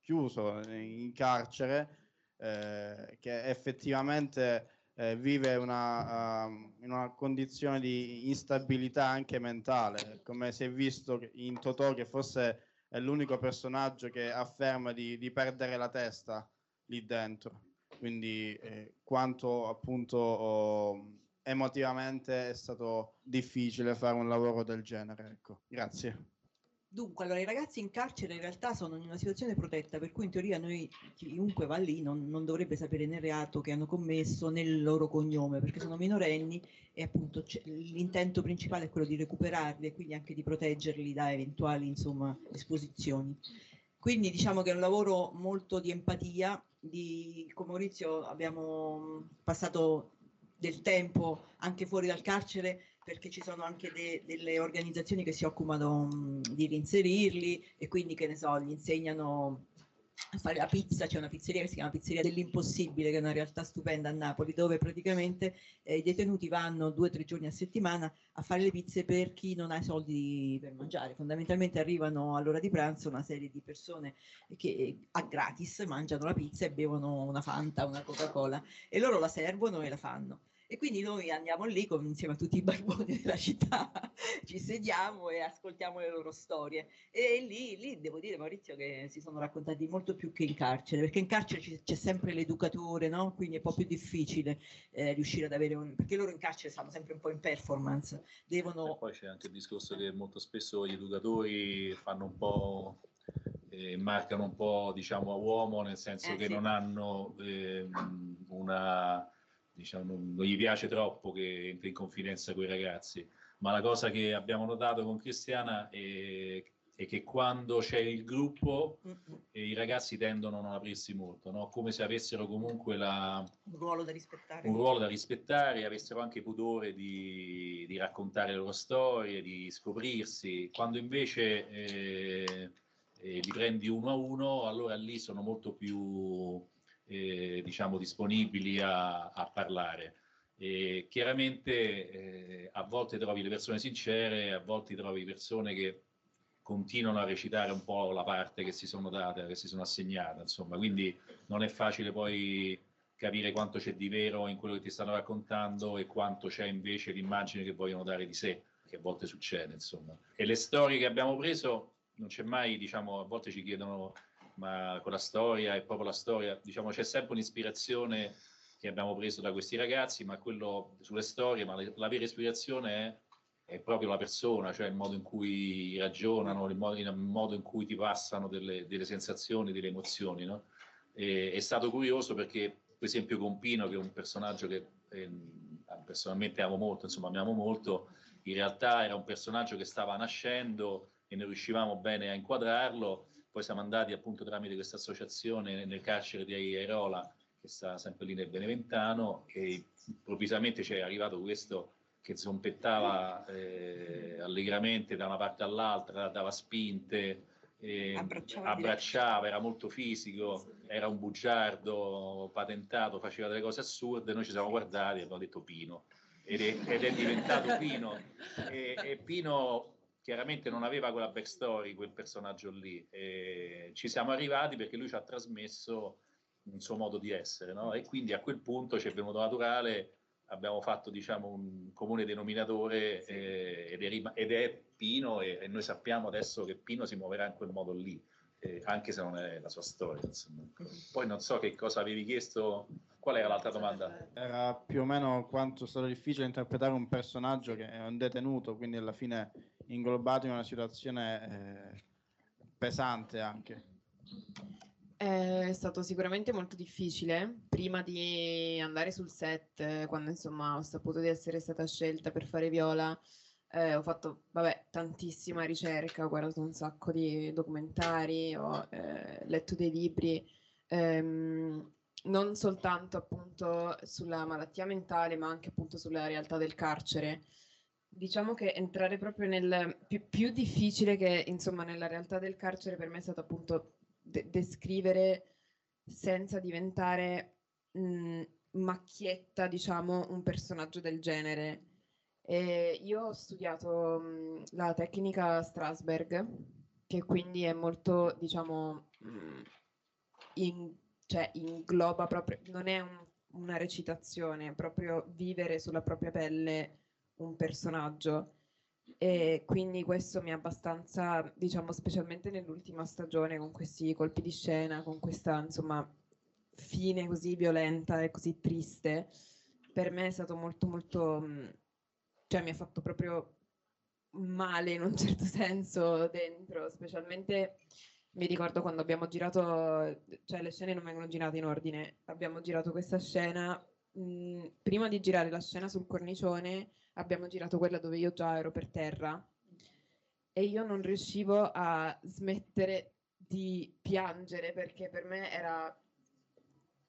chiuso in carcere, eh, che effettivamente eh, vive una, uh, in una condizione di instabilità anche mentale, come si è visto in Totò, che forse è l'unico personaggio che afferma di, di perdere la testa lì dentro, quindi eh, quanto appunto oh, emotivamente è stato difficile fare un lavoro del genere, ecco. Grazie. Dunque, allora, i ragazzi in carcere in realtà sono in una situazione protetta, per cui in teoria noi, chiunque va lì, non, non dovrebbe sapere né il reato che hanno commesso né il loro cognome, perché sono minorenni e appunto l'intento principale è quello di recuperarli e quindi anche di proteggerli da eventuali, insomma, esposizioni. Quindi diciamo che è un lavoro molto di empatia, di, con Maurizio abbiamo passato del tempo anche fuori dal carcere, perché ci sono anche de, delle organizzazioni che si occupano um, di reinserirli e quindi, che ne so, gli insegnano a fare la pizza. C'è una pizzeria che si chiama Pizzeria dell'Impossibile, che è una realtà stupenda a Napoli, dove praticamente eh, i detenuti vanno due o tre giorni a settimana a fare le pizze per chi non ha i soldi per mangiare. Fondamentalmente arrivano all'ora di pranzo una serie di persone che a gratis mangiano la pizza e bevono una Fanta, una Coca-Cola, e loro la servono e la fanno. E quindi noi andiamo lì con, insieme a tutti i barboni della città, ci sediamo e ascoltiamo le loro storie. E lì, lì devo dire, Maurizio, che si sono raccontati molto più che in carcere, perché in carcere c'è sempre l'educatore, no? Quindi è un po' più difficile eh, riuscire ad avere un... perché loro in carcere stanno sempre un po' in performance. Devono... E poi c'è anche il discorso che molto spesso gli educatori fanno un po'... Eh, marcano un po', diciamo, a uomo, nel senso eh, che sì. non hanno eh, una... diciamo, non gli piace troppo che entri in confidenza con i ragazzi, ma la cosa che abbiamo notato con Cristiana è, è che quando c'è il gruppo mm-hmm. i ragazzi tendono a non aprirsi molto, no? Come se avessero comunque la, un ruolo da rispettare, un ruolo da rispettare, avessero anche pudore di, di raccontare le loro storie, di scoprirsi. Quando invece eh, eh, li prendi uno a uno, allora lì sono molto più... Eh, diciamo disponibili a, a parlare. E chiaramente eh, a volte trovi le persone sincere, a volte trovi persone che continuano a recitare un po' la parte che si sono data, che si sono assegnata, insomma, quindi non è facile poi capire quanto c'è di vero in quello che ti stanno raccontando e quanto c'è invece l'immagine che vogliono dare di sé, che a volte succede, insomma. E le storie che abbiamo preso non c'è mai, diciamo, a volte ci chiedono ma con la storia è proprio la storia, diciamo c'è sempre un'ispirazione che abbiamo preso da questi ragazzi, ma quello sulle storie, ma la, la vera ispirazione è, è proprio la persona, cioè il modo in cui ragionano, il modo, il modo in cui ti passano delle, delle sensazioni, delle emozioni, no? E, è stato curioso perché, per esempio, con Pino, che è un personaggio che eh, personalmente amo molto, insomma amiamo molto, in realtà era un personaggio che stava nascendo e non riuscivamo bene a inquadrarlo. Poi siamo andati appunto tramite questa associazione nel carcere di Airola, che sta sempre lì nel Beneventano, e improvvisamente c'è arrivato questo che zompettava eh, allegramente da una parte all'altra, dava spinte, eh, abbracciava, abbracciava era molto fisico, era un bugiardo patentato, faceva delle cose assurde. Noi ci siamo guardati e abbiamo detto Pino, ed è, ed è diventato Pino, e, e Pino... Chiaramente non aveva quella backstory, quel personaggio lì, e ci siamo arrivati perché lui ci ha trasmesso il suo modo di essere, no? E quindi a quel punto ci è venuto naturale, abbiamo fatto, diciamo, un comune denominatore, sì. eh, ed, è, ed è Pino, e, e noi sappiamo adesso che Pino si muoverà in quel modo lì, eh, anche se non è la sua storia, insomma. Poi non so che cosa avevi chiesto, qual era l'altra domanda? Era più o meno quanto è stato difficile interpretare un personaggio che è un detenuto, quindi alla fine inglobato in una situazione eh, pesante anche. È stato sicuramente molto difficile. Prima di andare sul set, quando insomma ho saputo di essere stata scelta per fare Viola, eh, ho fatto vabbè, tantissima ricerca, ho guardato un sacco di documentari, ho eh, letto dei libri, ehm, non soltanto appunto sulla malattia mentale, ma anche appunto sulla realtà del carcere. Diciamo che entrare proprio nel più, più difficile che insomma nella realtà del carcere per me è stato appunto de- descrivere senza diventare mh, macchietta, diciamo, un personaggio del genere. E io ho studiato mh, la tecnica Strasberg, che quindi è molto, diciamo, mh, in, cioè ingloba proprio, non è un una recitazione, proprio vivere sulla propria pelle un personaggio, e quindi questo mi ha abbastanza, diciamo, specialmente nell'ultima stagione, con questi colpi di scena, con questa, insomma, fine così violenta e così triste, per me è stato molto molto, cioè mi ha fatto proprio male in un certo senso dentro, specialmente mi ricordo quando abbiamo girato, cioè le scene non vengono girate in ordine, abbiamo girato questa scena, mh, prima di girare la scena sul cornicione abbiamo girato quella dove io già ero per terra e io non riuscivo a smettere di piangere, perché per me era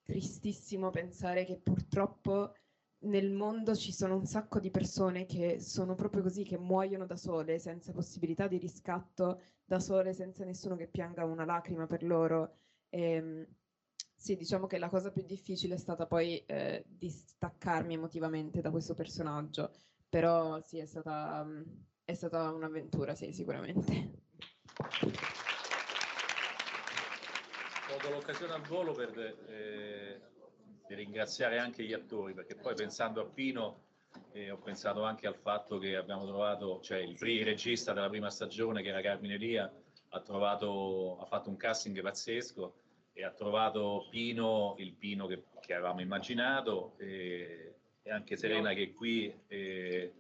tristissimo pensare che purtroppo nel mondo ci sono un sacco di persone che sono proprio così, che muoiono da sole, senza possibilità di riscatto, da sole, senza nessuno che pianga una lacrima per loro. E, sì, diciamo che la cosa più difficile è stata poi eh, distaccarmi emotivamente da questo personaggio, però sì, è stata, è stata un'avventura, sì, sicuramente. Ho dato l'occasione al volo per... Eh... di ringraziare anche gli attori, perché poi pensando a Pino eh, ho pensato anche al fatto che abbiamo trovato, cioè il, il regista della prima stagione che era Carmine Elia ha, trovato, ha fatto un casting pazzesco e ha trovato Pino, il Pino che, che avevamo immaginato, e, e anche Serena che qui eh,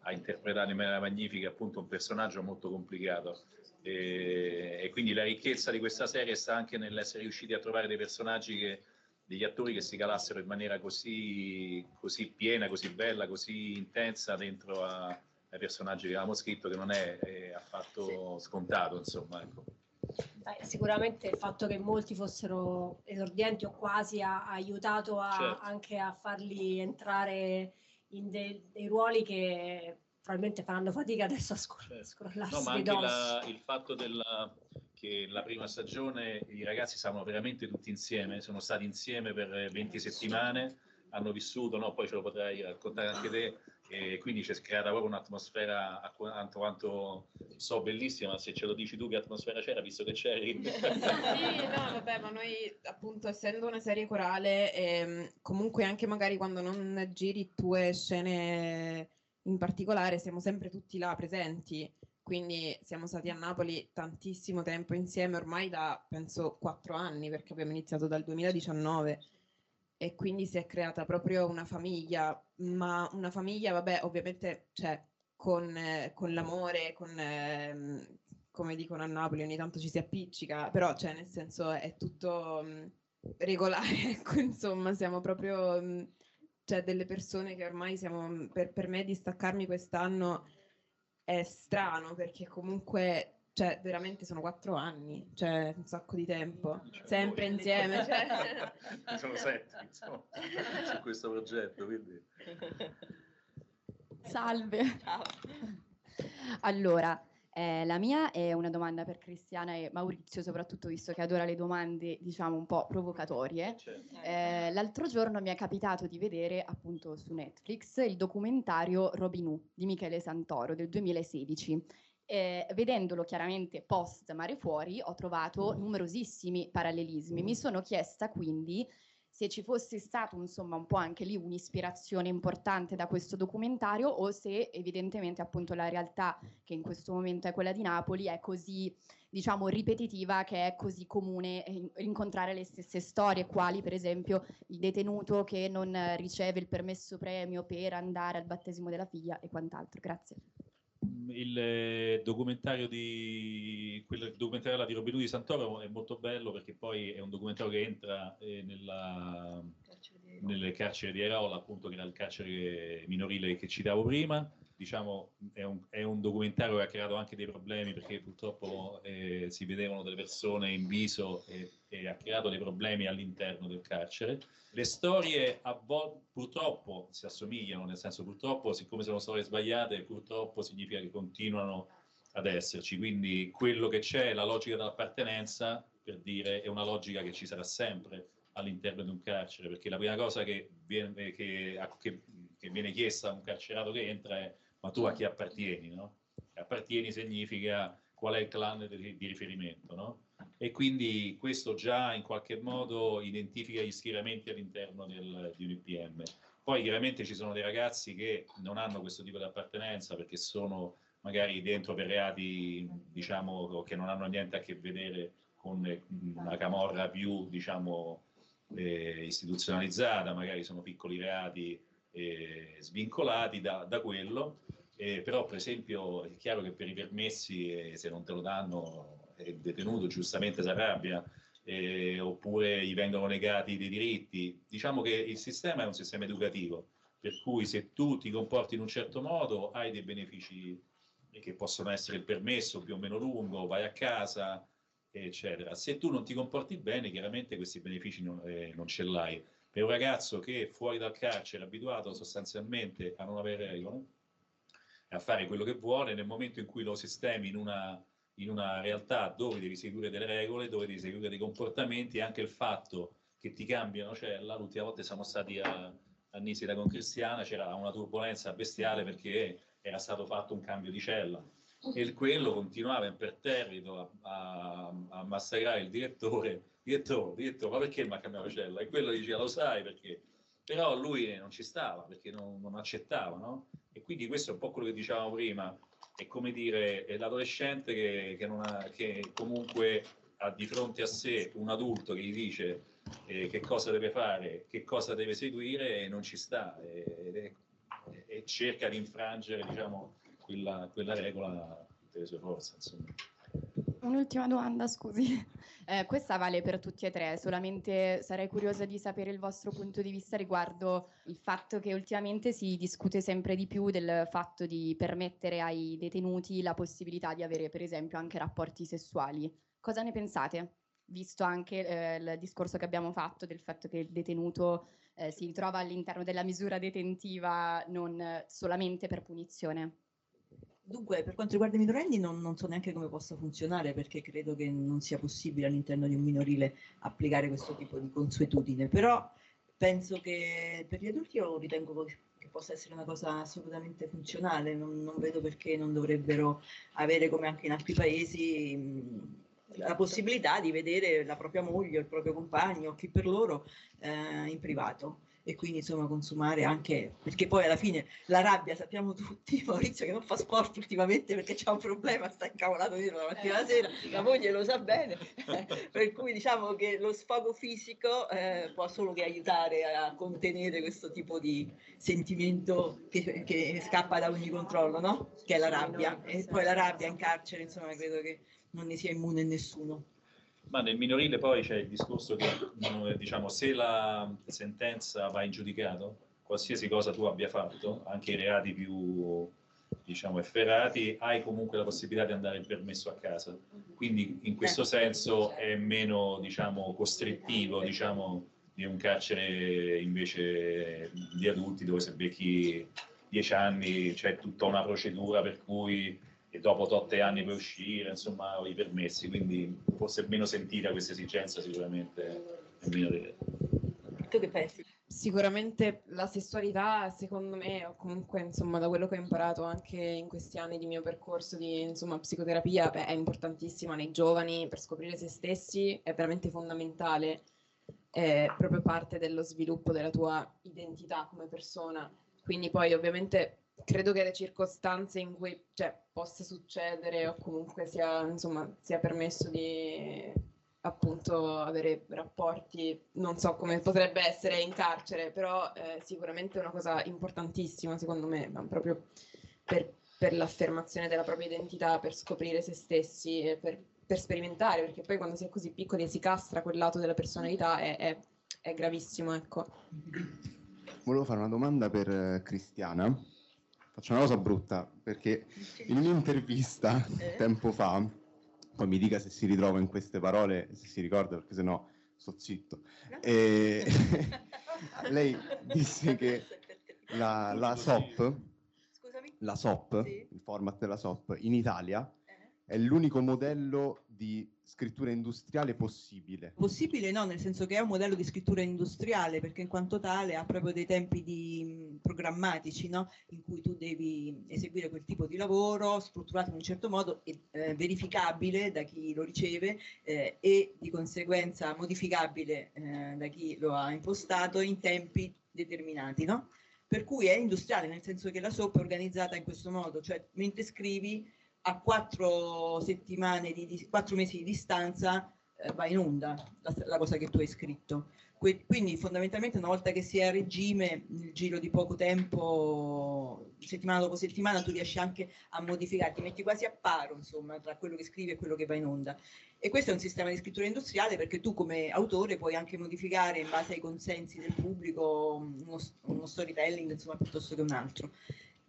ha interpretato in maniera magnifica appunto un personaggio molto complicato. E, e quindi la ricchezza di questa serie sta anche nell'essere riusciti a trovare dei personaggi che degli attori che si calassero in maniera così, così piena, così bella, così intensa dentro a, ai personaggi che avevamo scritto, che non è, è affatto sì. scontato, insomma. Ecco. Beh, sicuramente il fatto che molti fossero esordienti o quasi ha, ha aiutato a, certo. anche a farli entrare in de, dei ruoli che probabilmente faranno fatica adesso a scro- scrollarsi. No, ma anche la, il fatto della... che la prima stagione i ragazzi stavano veramente tutti insieme, sono stati insieme per venti settimane, hanno vissuto, no? Poi ce lo potrai raccontare anche te, e quindi c'è creata proprio un'atmosfera a quanto, quanto so bellissima, se ce lo dici tu che atmosfera c'era, visto che c'eri. Sì, no, vabbè, ma noi appunto essendo una serie corale, ehm, comunque anche magari quando non giri tue scene in particolare, siamo sempre tutti là presenti. Quindi siamo stati a Napoli tantissimo tempo insieme, ormai da penso quattro anni, perché abbiamo iniziato dal duemiladiciannove, e quindi si è creata proprio una famiglia, ma una famiglia, vabbè, ovviamente cioè, con, eh, con l'amore, con, eh, come dicono a Napoli, ogni tanto ci si appiccica, però cioè, nel senso è tutto mh, regolare, ecco, insomma, siamo proprio mh, cioè, delle persone che ormai siamo, per, per me distaccarmi quest'anno... è strano, perché comunque cioè veramente sono quattro anni, cioè un sacco di tempo, cioè, sempre voi. Insieme cioè. Sono sette insomma, su questo progetto, quindi salve. Ciao. Allora eh, la mia è una domanda per Cristiana e Maurizio soprattutto, visto che adora le domande diciamo un po' provocatorie. Certo. eh, l'altro giorno mi è capitato di vedere appunto su Netflix il documentario Robin Hood di Michele Santoro del duemilasedici. Eh, vedendolo chiaramente post Mare Fuori ho trovato numerosissimi parallelismi. Mi sono chiesta quindi se ci fosse stato insomma un po' anche lì un'ispirazione importante da questo documentario, o se evidentemente appunto la realtà che in questo momento è quella di Napoli è così diciamo ripetitiva che è così comune incontrare le stesse storie, quali per esempio il detenuto che non riceve il permesso premio per andare al battesimo della figlia e quant'altro. Grazie. Il documentario di quel documentario là di Robin Hood di Santoro è molto bello, perché poi è un documentario che entra eh, nella, carcere nel carcere di Airola, appunto, che era il carcere minorile che citavo prima. Diciamo è un, è un documentario che ha creato anche dei problemi, perché purtroppo eh, si vedevano delle persone in viso e, e ha creato dei problemi all'interno del carcere. Le storie a volte purtroppo si assomigliano, nel senso purtroppo siccome sono storie sbagliate purtroppo significa che continuano ad esserci, quindi quello che c'è, la logica dell'appartenenza per dire, è una logica che ci sarà sempre all'interno di un carcere, perché la prima cosa che viene, che, che, che viene chiesta a un carcerato che entra è: ma tu a chi appartieni, no? Appartieni significa qual è il clan di, di riferimento, no? E quindi questo già in qualche modo identifica gli schieramenti all'interno del, di un I P M. Poi chiaramente ci sono dei ragazzi che non hanno questo tipo di appartenenza perché sono magari dentro per reati, diciamo, che non hanno niente a che vedere con una camorra più, diciamo, eh, istituzionalizzata, magari sono piccoli reati eh, svincolati da, da quello, eh, però per esempio è chiaro che per i permessi eh, se non te lo danno il detenuto giustamente si arrabbia, Eh, oppure gli vengono negati dei diritti. Diciamo che il sistema è un sistema educativo, per cui se tu ti comporti in un certo modo hai dei benefici che possono essere il permesso più o meno lungo, vai a casa, eccetera. Se tu non ti comporti bene, chiaramente questi benefici non, eh, non ce l'hai. Per un ragazzo che fuori dal carcere è abituato sostanzialmente a non avere regole, a fare quello che vuole, nel momento in cui lo sistemi in una in una realtà dove devi seguire delle regole, dove devi seguire dei comportamenti, anche il fatto che ti cambiano cella. L'ultima volta siamo stati a, a Nisida con Cristiana, c'era una turbolenza bestiale perché era stato fatto un cambio di cella e quello continuava imperterrito a, a, a massacrare il direttore, direttore, direttore, ma perché mi ha cambiato cella? E quello diceva, lo sai perché, però lui non ci stava, perché non, non accettava, no? E quindi questo è un po' quello che dicevamo prima, è come dire, è l'adolescente che, che, non ha, che comunque ha di fronte a sé un adulto che gli dice eh, che cosa deve fare, che cosa deve seguire e non ci sta e, e, e cerca di infrangere, diciamo, quella, quella regola delle sue forze, insomma. Un'ultima domanda, scusi. Eh, questa vale per tutti e tre, solamente sarei curiosa di sapere il vostro punto di vista riguardo il fatto che ultimamente si discute sempre di più del fatto di permettere ai detenuti la possibilità di avere, per esempio, anche rapporti sessuali. Cosa ne pensate? Visto anche eh, il discorso che abbiamo fatto del fatto che il detenuto eh, si ritrova all'interno della misura detentiva non solamente per punizione. Dunque, per quanto riguarda i minorenni non, non so neanche come possa funzionare, perché credo che non sia possibile all'interno di un minorile applicare questo tipo di consuetudine, però penso che per gli adulti io ritengo che possa essere una cosa assolutamente funzionale, non, non vedo perché non dovrebbero avere, come anche in altri paesi, mh, la possibilità di vedere la propria moglie, il proprio compagno, chi per loro, eh, in privato. E quindi insomma consumare anche, perché poi alla fine la rabbia, sappiamo tutti, Maurizio che non fa sport ultimamente perché c'ha un problema, sta incavolato dietro la mattina alla sera, la moglie lo sa bene, per cui diciamo che lo sfogo fisico eh, può solo che aiutare a contenere questo tipo di sentimento che, che scappa da ogni controllo, no? Che è la rabbia, e poi la rabbia in carcere, insomma credo che non ne sia immune nessuno. Ma nel minorile poi c'è il discorso che, diciamo, se la sentenza va in giudicato, qualsiasi cosa tu abbia fatto, anche i reati più, diciamo, efferati, hai comunque la possibilità di andare in permesso a casa. Quindi in questo senso è meno, diciamo, costrittivo, diciamo, di un carcere invece di adulti dove se becchi dieci anni c'è tutta una procedura per cui... e dopo otto anni per uscire, insomma, ho i permessi, quindi forse meno sentita questa esigenza sicuramente. Tu che pensi? Sicuramente la sessualità, secondo me, o comunque, insomma, da quello che ho imparato anche in questi anni di mio percorso di, insomma, psicoterapia, beh, è importantissima nei giovani per scoprire se stessi, è veramente fondamentale, è proprio parte dello sviluppo della tua identità come persona, quindi poi ovviamente... Credo che le circostanze in cui, cioè, possa succedere o comunque sia, insomma, sia permesso di, appunto, avere rapporti, non so come potrebbe essere in carcere, però eh, sicuramente è una cosa importantissima secondo me, proprio per, per l'affermazione della propria identità, per scoprire se stessi, e per, per sperimentare, perché poi quando si è così piccoli e si castra quel lato della personalità è, è, è gravissimo, ecco. Volevo fare una domanda per Cristiana. Faccio una cosa brutta, perché in un'intervista tempo fa, poi mi dica se si ritrova in queste parole, se si ricorda, perché sennò sto zitto, no. E... lei disse che la, la S O P, Scusami? La S O P, sì. Il format della S O P in Italia è l'unico modello di scrittura industriale possibile. Possibile no, nel senso che è un modello di scrittura industriale, perché in quanto tale ha proprio dei tempi di, programmatici, no? In cui tu devi eseguire quel tipo di lavoro, strutturato in un certo modo, e, eh, verificabile da chi lo riceve eh, e di conseguenza modificabile eh, da chi lo ha impostato in tempi determinati, no? Per cui è industriale, nel senso che la soap è organizzata in questo modo, cioè mentre scrivi a quattro settimane, di, di, quattro mesi di distanza eh, va in onda la, la cosa che tu hai scritto. Que- quindi fondamentalmente una volta che si è a regime, nel giro di poco tempo, settimana dopo settimana, tu riesci anche a modificarti, metti quasi a paro insomma tra quello che scrivi e quello che va in onda. E questo è un sistema di scrittura industriale, perché tu come autore puoi anche modificare in base ai consensi del pubblico uno, uno storytelling insomma piuttosto che un altro.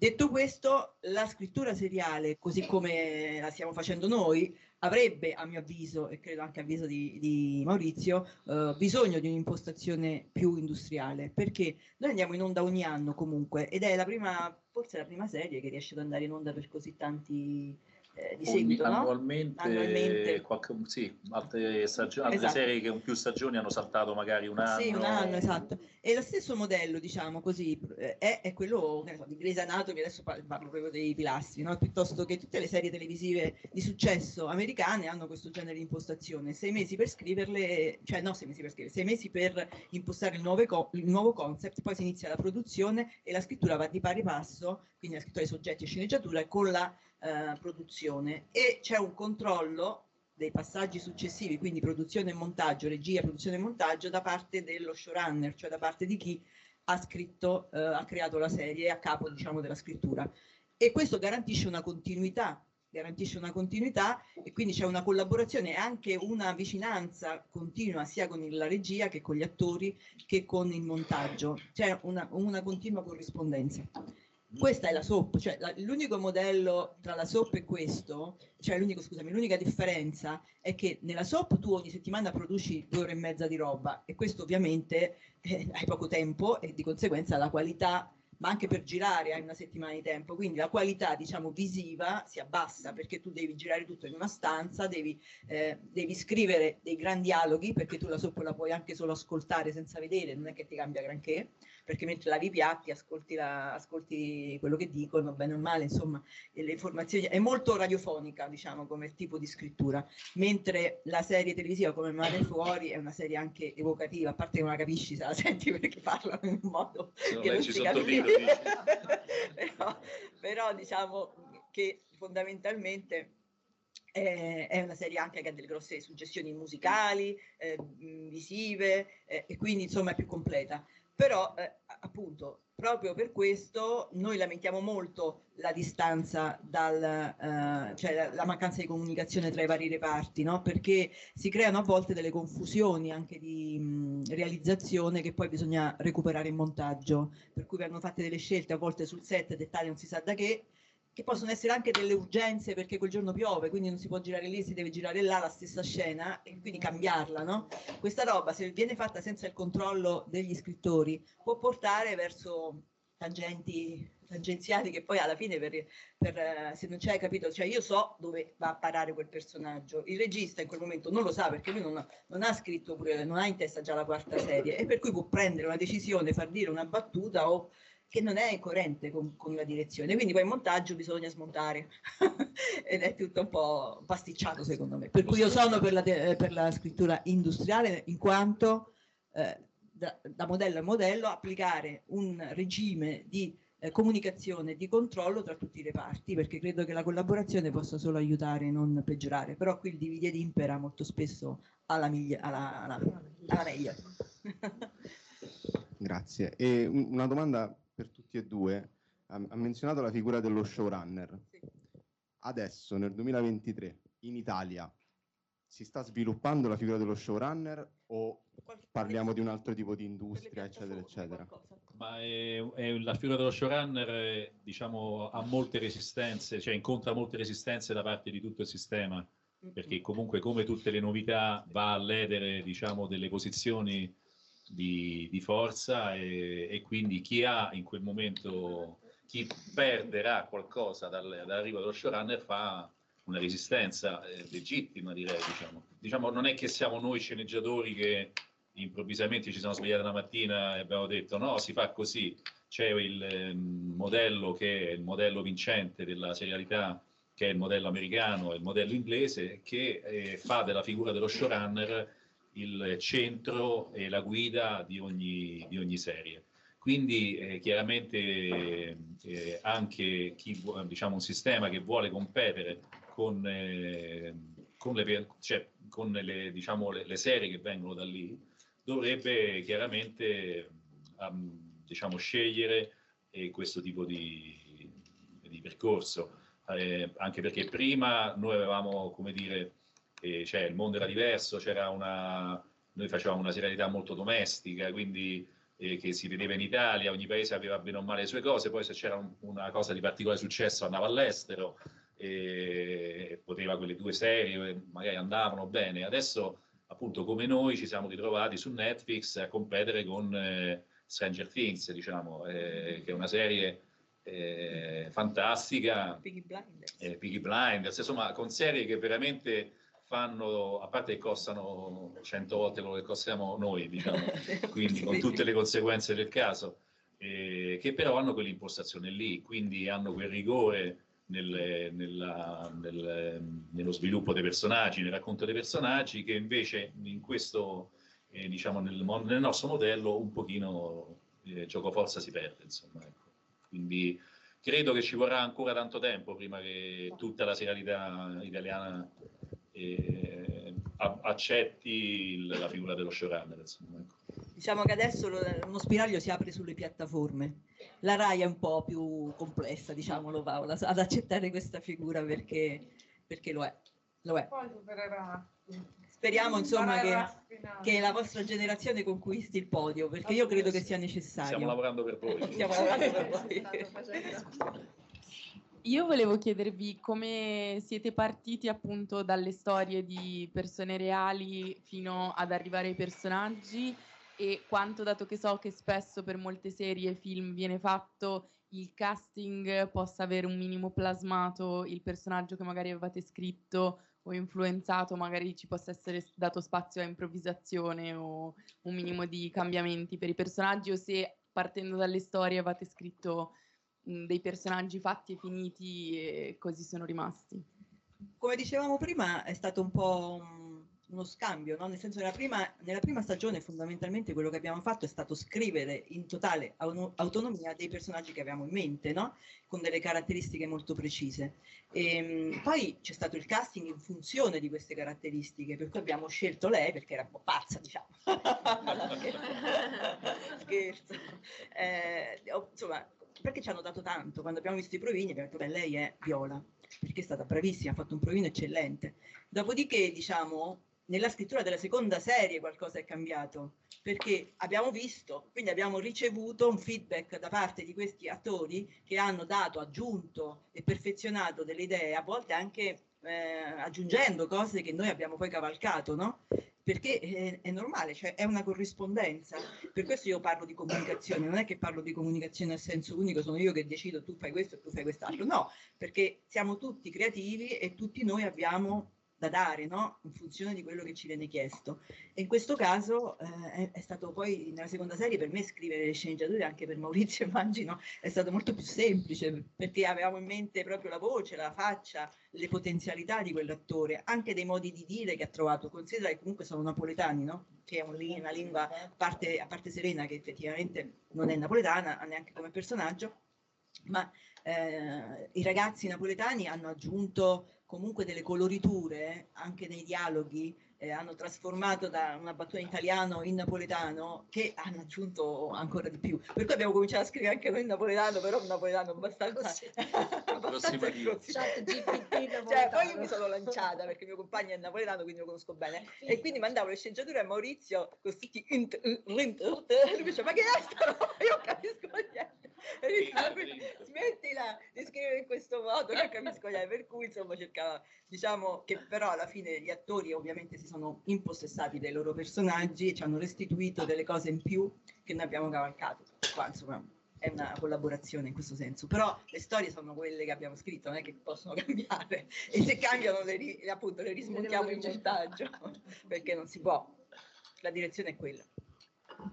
Detto questo, la scrittura seriale, così come la stiamo facendo noi, avrebbe, a mio avviso, e credo anche a avviso di, di Maurizio, eh, bisogno di un'impostazione più industriale, perché noi andiamo in onda ogni anno comunque, ed è la prima, forse la prima serie che riesce ad andare in onda per così tanti eh, di seguito, ogni, no? Annualmente, annualmente. Qualche, sì, altre, stagioni, altre esatto. Serie che in più stagioni hanno saltato magari un anno. Sì, un anno, esatto. E lo stesso modello, diciamo così, è, è quello che ne so, di Grey's Anatomy, adesso parlo proprio dei pilastri, no? Piuttosto che tutte le serie televisive di successo americane hanno questo genere di impostazione, sei mesi per scriverle, cioè no sei mesi per scrivere, sei mesi per impostare il nuovo, co- il nuovo concept, poi si inizia la produzione e la scrittura va di pari passo, quindi la scrittura dei soggetti e sceneggiatura con la eh, produzione, e c'è un controllo dei passaggi successivi, quindi produzione e montaggio, regia, produzione e montaggio da parte dello showrunner, cioè da parte di chi ha scritto, eh, ha creato la serie a capo diciamo della scrittura, e questo garantisce una continuità garantisce una continuità e quindi c'è una collaborazione e anche una vicinanza continua sia con la regia che con gli attori che con il montaggio, c'è una, una continua corrispondenza. Questa è la soap, cioè la, l'unico modello tra la soap e questo, cioè l'unico, scusami, l'unica differenza è che nella soap tu ogni settimana produci due ore e mezza di roba e questo ovviamente eh, hai poco tempo e di conseguenza la qualità, ma anche per girare hai una settimana di tempo, quindi la qualità diciamo visiva si abbassa perché tu devi girare tutto in una stanza, devi, eh, devi scrivere dei grandi dialoghi, perché tu la soap la puoi anche solo ascoltare senza vedere, non è che ti cambia granché, perché mentre lavi i piatti ascolti, la, ascolti quello che dicono, bene o male, insomma, e le informazioni, è molto radiofonica diciamo come tipo di scrittura, mentre la serie televisiva come Mare Fuori è una serie anche evocativa, a parte che non la capisci se la senti perché parlano in un modo no, che non si capisce. però, però diciamo che fondamentalmente eh, è una serie anche che ha delle grosse suggestioni musicali, eh, visive eh, e quindi insomma è più completa. Però eh, appunto proprio per questo noi lamentiamo molto la distanza, dal, eh, cioè la, la mancanza di comunicazione tra i vari reparti, no? Perché si creano a volte delle confusioni anche di mh, realizzazione che poi bisogna recuperare in montaggio, per cui vengono fatte delle scelte a volte sul set, dettagli non si sa da che, che possono essere anche delle urgenze perché quel giorno piove, quindi non si può girare lì, si deve girare là la stessa scena e quindi cambiarla, no? Questa roba, se viene fatta senza il controllo degli scrittori, può portare verso tangenti tangenziali che poi alla fine, per, per, se non c'è capito, cioè io so dove va a parare quel personaggio, il regista in quel momento non lo sa perché lui non ha, non ha scritto, pure, non ha in testa già la quarta serie e per cui può prendere una decisione, far dire una battuta o che non è coerente con, con la direzione, quindi poi in montaggio bisogna smontare ed è tutto un po' pasticciato secondo me, per cui io sono per la, te- per la scrittura industriale in quanto eh, da, da modello a modello applicare un regime di eh, comunicazione, di controllo tra tutti i reparti, perché credo che la collaborazione possa solo aiutare e non peggiorare, però qui il divide ed impera molto spesso alla, miglia- alla, alla, alla meglio. Grazie, e una domanda per tutti e due. Ha menzionato la figura dello showrunner. Adesso nel duemilaventitré in Italia si sta sviluppando la figura dello showrunner o parliamo di un altro tipo di industria eccetera eccetera? Ma è, è, la figura dello showrunner è, diciamo, ha molte resistenze, cioè incontra molte resistenze da parte di tutto il sistema, perché comunque come tutte le novità va a ledere diciamo delle posizioni Di, di forza e, e quindi chi ha in quel momento, chi perderà qualcosa dal, dall'arrivo dello showrunner fa una resistenza eh, legittima, direi. Diciamo. diciamo, non è che siamo noi sceneggiatori che improvvisamente ci siamo svegliati la mattina e abbiamo detto no, si fa così. C'è il eh, modello che è il modello vincente della serialità, che è il modello americano, il modello inglese, che eh, fa della figura dello showrunner il centro e la guida di ogni, di ogni serie. Quindi eh, chiaramente eh, anche chi, diciamo, un sistema che vuole competere con, eh, con, le, cioè, con le, diciamo, le, le serie che vengono da lì, dovrebbe chiaramente um, diciamo, scegliere eh, questo tipo di, di percorso, eh, anche perché prima noi avevamo, come dire, eh, cioè, il mondo era diverso, c'era una, noi facevamo una serialità molto domestica, quindi che si vedeva in Italia, ogni paese aveva bene o male le sue cose, poi se c'era un, una cosa di particolare successo andava all'estero, e poteva, quelle due serie magari andavano bene. Adesso appunto come noi ci siamo ritrovati su Netflix a competere con eh, Stranger Things, diciamo, eh, che è una serie eh, fantastica, Peaky Blinders. Eh, Peaky Blinders, insomma, con serie che veramente fanno, a parte che costano cento volte quello che costiamo noi, diciamo, quindi con tutte le conseguenze del caso, eh, che però hanno quell'impostazione lì, quindi hanno quel rigore nel, nella, nel, nello sviluppo dei personaggi, nel racconto dei personaggi, che invece in questo, eh, diciamo, nel, nel nostro modello un pochino eh, giocoforza si perde, insomma, ecco. Quindi credo che ci vorrà ancora tanto tempo prima che tutta la serialità italiana E accetti il, la figura dello showrunner, insomma, ecco. Diciamo che adesso lo, uno spiraglio si apre sulle piattaforme. La Rai è un po' più complessa, diciamolo, Paola, ad accettare questa figura, perché, perché lo è, lo è. Poi supererà. Speriamo, insomma, che, che la vostra generazione conquisti il podio, perché io credo che sia necessario. Stiamo lavorando per voi. Stiamo lavorando per voi. Io volevo chiedervi come siete partiti appunto dalle storie di persone reali fino ad arrivare ai personaggi, e quanto, dato che so che spesso per molte serie e film viene fatto, il casting possa avere un minimo plasmato il personaggio che magari avevate scritto o influenzato, magari ci possa essere dato spazio a improvvisazione o un minimo di cambiamenti per i personaggi, o se partendo dalle storie avevate scritto dei personaggi fatti e finiti e così sono rimasti. Come dicevamo prima, è stato un po' uno scambio, no? Nel senso che nella prima, nella prima stagione fondamentalmente quello che abbiamo fatto è stato scrivere in totale autonomia dei personaggi che avevamo in mente, no? Con delle caratteristiche molto precise, e poi c'è stato il casting in funzione di queste caratteristiche, per cui abbiamo scelto lei perché era un po' pazza, diciamo. Scherzo, eh, insomma, perché ci hanno dato tanto. Quando abbiamo visto i provini abbiamo detto, beh, lei è Viola, perché è stata bravissima, ha fatto un provino eccellente. Dopodiché, diciamo, nella scrittura della seconda serie qualcosa è cambiato, perché abbiamo visto, quindi abbiamo ricevuto un feedback da parte di questi attori che hanno dato, aggiunto e perfezionato delle idee, a volte anche eh, aggiungendo cose che noi abbiamo poi cavalcato, no? Perché è, è normale, cioè è una corrispondenza. Per questo io parlo di comunicazione, non è che parlo di comunicazione a senso unico, sono io che decido tu fai questo e tu fai quest'altro, no, perché siamo tutti creativi e tutti noi abbiamo da dare, no? In funzione di quello che ci viene chiesto. E in questo caso eh, è, è stato poi, nella seconda serie, per me scrivere le sceneggiature, anche per Maurizio immagino, è stato molto più semplice, perché avevamo in mente proprio la voce, la faccia, le potenzialità di quell'attore, anche dei modi di dire che ha trovato. Considera che comunque sono napoletani, no? Che è una lingua, a parte, a parte Serena, che effettivamente non è napoletana, neanche come personaggio, ma eh, i ragazzi napoletani hanno aggiunto comunque delle coloriture anche nei dialoghi, eh, hanno trasformato da una battuta in italiano in napoletano, che hanno aggiunto ancora di più. Per cui abbiamo cominciato a scrivere anche noi in napoletano, però un napoletano abbastanza, abbastanza cioè, poi io mi sono lanciata perché mio compagno è napoletano, quindi lo conosco bene, e quindi mandavo le sceneggiature a Maurizio con tutti int, int, lui diceva, ma che è sta roba? Io non capisco niente, smettila di scrivere in questo modo, non capisco niente. Per cui, insomma, cercavo, diciamo, che però alla fine gli attori ovviamente si sono impossessati dei loro personaggi e ci hanno restituito delle cose in più che noi abbiamo cavalcato. Qua, insomma, è una collaborazione in questo senso, però le storie sono quelle che abbiamo scritto, non è che possono cambiare, e se cambiano le, ri, appunto, le rismontiamo in montaggio, perché non si può, la direzione è quella.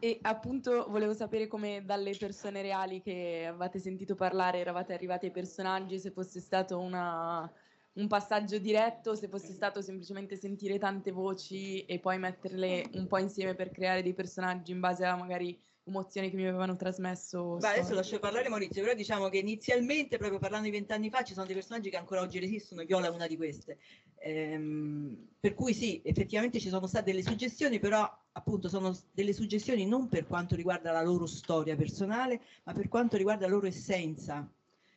E appunto volevo sapere come dalle persone reali che avevate sentito parlare eravate arrivati ai personaggi, se fosse stato una, un passaggio diretto, se fosse stato semplicemente sentire tante voci e poi metterle un po' insieme per creare dei personaggi in base a magari emozioni che mi avevano trasmesso. Beh, adesso lascio parlare Maurizio, però diciamo che inizialmente, proprio parlando di vent'anni fa, ci sono dei personaggi che ancora oggi resistono, e Viola è una di queste. Ehm, per cui sì, effettivamente ci sono state delle suggestioni, però appunto sono delle suggestioni non per quanto riguarda la loro storia personale, ma per quanto riguarda la loro essenza.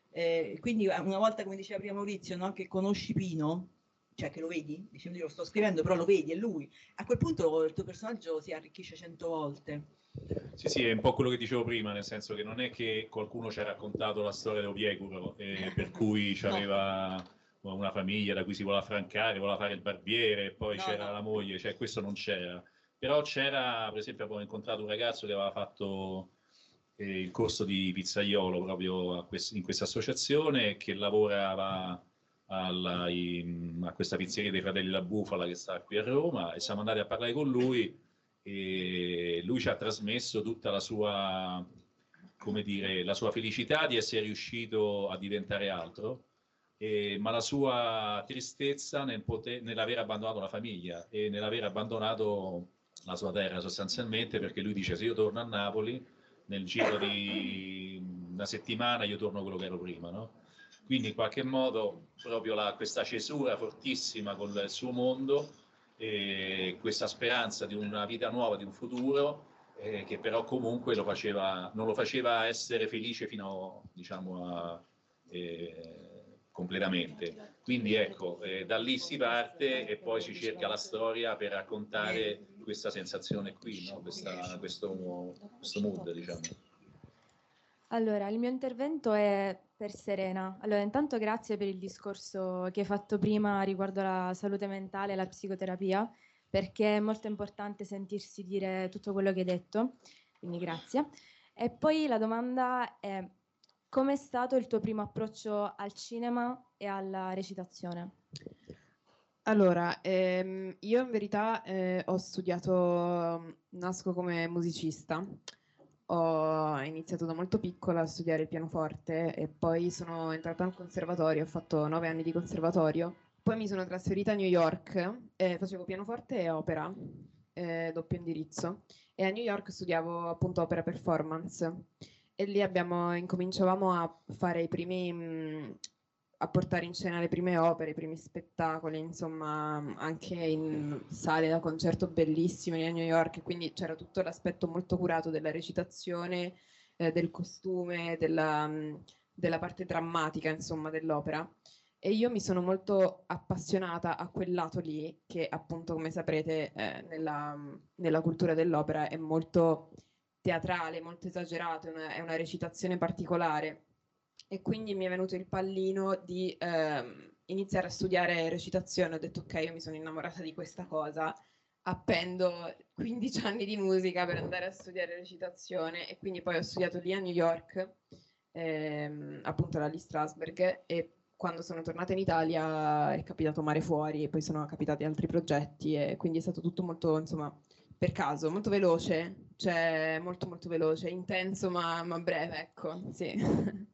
Eh, quindi una volta, come diceva prima Maurizio, no, che conosci Pino, cioè che lo vedi, diciamo, io lo sto scrivendo, però lo vedi, è lui. A quel punto il tuo personaggio si arricchisce cento volte. Sì, sì, è un po' quello che dicevo prima, nel senso che non è che qualcuno ci ha raccontato la storia dell'Oviecuro, eh, per cui c'aveva no. una famiglia da cui si voleva affrancare, voleva fare il barbiere, e poi no, c'era no. la moglie, cioè questo non c'era. Però c'era, per esempio, abbiamo incontrato un ragazzo che aveva fatto eh, il corso di pizzaiolo proprio a quest- in questa associazione, che lavorava alla, in, a questa pizzeria dei Fratelli La Bufala che sta qui a Roma, e siamo andati a parlare con lui. E lui ci ha trasmesso tutta la sua, come dire, la sua felicità di essere riuscito a diventare altro, e, ma la sua tristezza nel poter, nell'aver abbandonato la famiglia e nell'aver abbandonato la sua terra sostanzialmente, perché lui dice: se io torno a Napoli, nel giro di una settimana io torno quello che ero prima, no? Quindi in qualche modo proprio la, questa cesura fortissima col suo mondo, e questa speranza di una vita nuova, di un futuro, eh, che però comunque lo faceva, non lo faceva essere felice fino, diciamo, a, eh, completamente. Quindi ecco, eh, da lì si parte e poi si cerca la storia per raccontare questa sensazione qui, no? Questa, questo, questo mood, diciamo. Allora, il mio intervento è per Serena. Allora, intanto grazie per il discorso che hai fatto prima riguardo alla salute mentale e la psicoterapia, perché è molto importante sentirsi dire tutto quello che hai detto, quindi grazie. E poi la domanda è: com'è stato il tuo primo approccio al cinema e alla recitazione? Allora, ehm, io in verità eh, ho studiato, nasco come musicista. Ho iniziato da molto piccola a studiare il pianoforte e poi sono entrata al conservatorio, ho fatto nove anni di conservatorio, poi mi sono trasferita a New York, eh, facevo pianoforte e opera, eh, doppio indirizzo, e a New York studiavo appunto opera performance, e lì abbiamo, incominciavamo a fare i primi, mh, a portare in scena le prime opere, i primi spettacoli, insomma, anche in sale da concerto bellissime a New York, quindi c'era tutto l'aspetto molto curato della recitazione, eh, del costume, della, della parte drammatica, insomma, dell'opera. E io mi sono molto appassionata a quel lato lì, che appunto, come saprete, eh, nella, nella cultura dell'opera è molto teatrale, molto esagerato, è una, è una recitazione particolare. E quindi mi è venuto il pallino di ehm, iniziare a studiare recitazione. Ho detto: ok, io mi sono innamorata di questa cosa, appendo quindici anni di musica per andare a studiare recitazione. E quindi poi ho studiato lì a New York, ehm, appunto alla Lee Strasberg, e quando sono tornata in Italia è capitato Mare Fuori, e poi sono capitati altri progetti, e quindi è stato tutto molto, insomma, per caso, molto veloce, cioè molto molto veloce, intenso ma, ma breve, ecco, sì.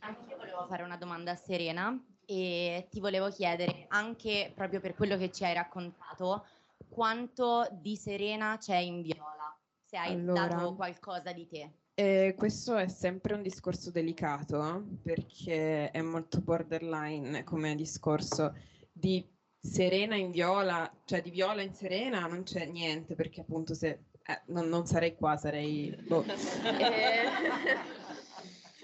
Anche io volevo fare una domanda a Serena e ti volevo chiedere, anche proprio per quello che ci hai raccontato, quanto di Serena c'è in Viola, se hai allora, dato qualcosa di te. Eh, questo è sempre un discorso delicato, perché è molto borderline come discorso. Di Serena in Viola, cioè di Viola in Serena non c'è niente, perché appunto se eh, non, non sarei qua, sarei... Boh. eh...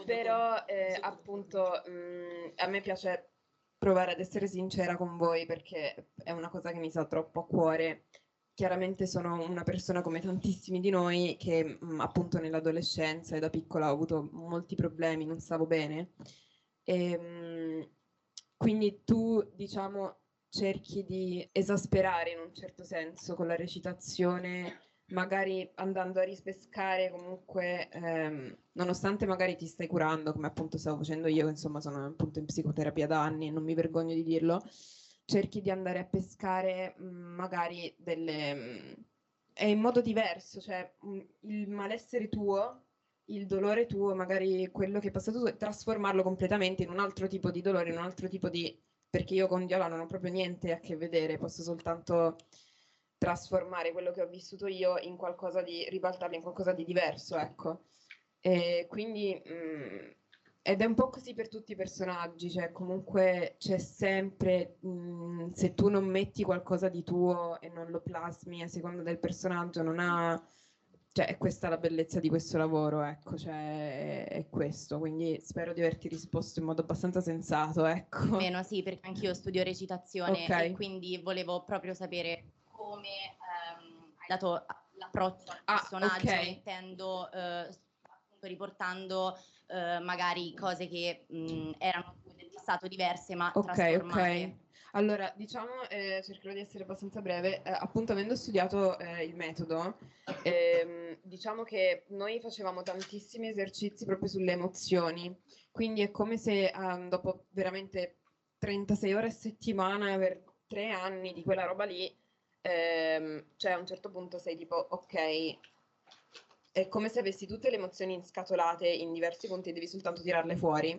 Però eh, appunto mh, a me piace provare ad essere sincera con voi, perché è una cosa che mi sta troppo a cuore. Chiaramente sono una persona come tantissimi di noi che mh, appunto nell'adolescenza e da piccola ho avuto molti problemi, non stavo bene. E, mh, quindi tu, diciamo, cerchi di esasperare in un certo senso con la recitazione magari andando a rispescare comunque, ehm, nonostante magari ti stai curando, come appunto stavo facendo io, che insomma sono appunto in psicoterapia da anni, non mi vergogno di dirlo, cerchi di andare a pescare mh, magari delle... Mh, è in modo diverso, cioè mh, il malessere tuo, il dolore tuo, magari quello che è passato tu, e trasformarlo completamente in un altro tipo di dolore, in un altro tipo di... perché io con Viola non ho proprio niente a che vedere, posso soltanto... trasformare quello che ho vissuto io in qualcosa di, ribaltarlo in qualcosa di diverso, ecco. E quindi, mh, ed è un po' così per tutti i personaggi, cioè comunque c'è sempre, mh, se tu non metti qualcosa di tuo e non lo plasmi a seconda del personaggio, non ha, cioè è questa la bellezza di questo lavoro, ecco, cioè è questo, quindi spero di averti risposto in modo abbastanza sensato, ecco. Meno sì, perché anch'io studio recitazione, okay. E quindi volevo proprio sapere... come ehm, hai dato l'approccio al personaggio, ah, okay. mettendo, eh, appunto riportando eh, magari cose che mh, erano del passato diverse, ma okay, trasformate. Okay. Allora, diciamo, eh, cercherò di essere abbastanza breve, eh, appunto avendo studiato eh, il metodo, eh, diciamo che noi facevamo tantissimi esercizi proprio sulle emozioni, quindi è come se eh, dopo veramente trentasei ore a settimana per tre anni di quella roba lì, Ehm, cioè a un certo punto sei tipo ok, è come se avessi tutte le emozioni scatolate in diversi punti e devi soltanto tirarle fuori.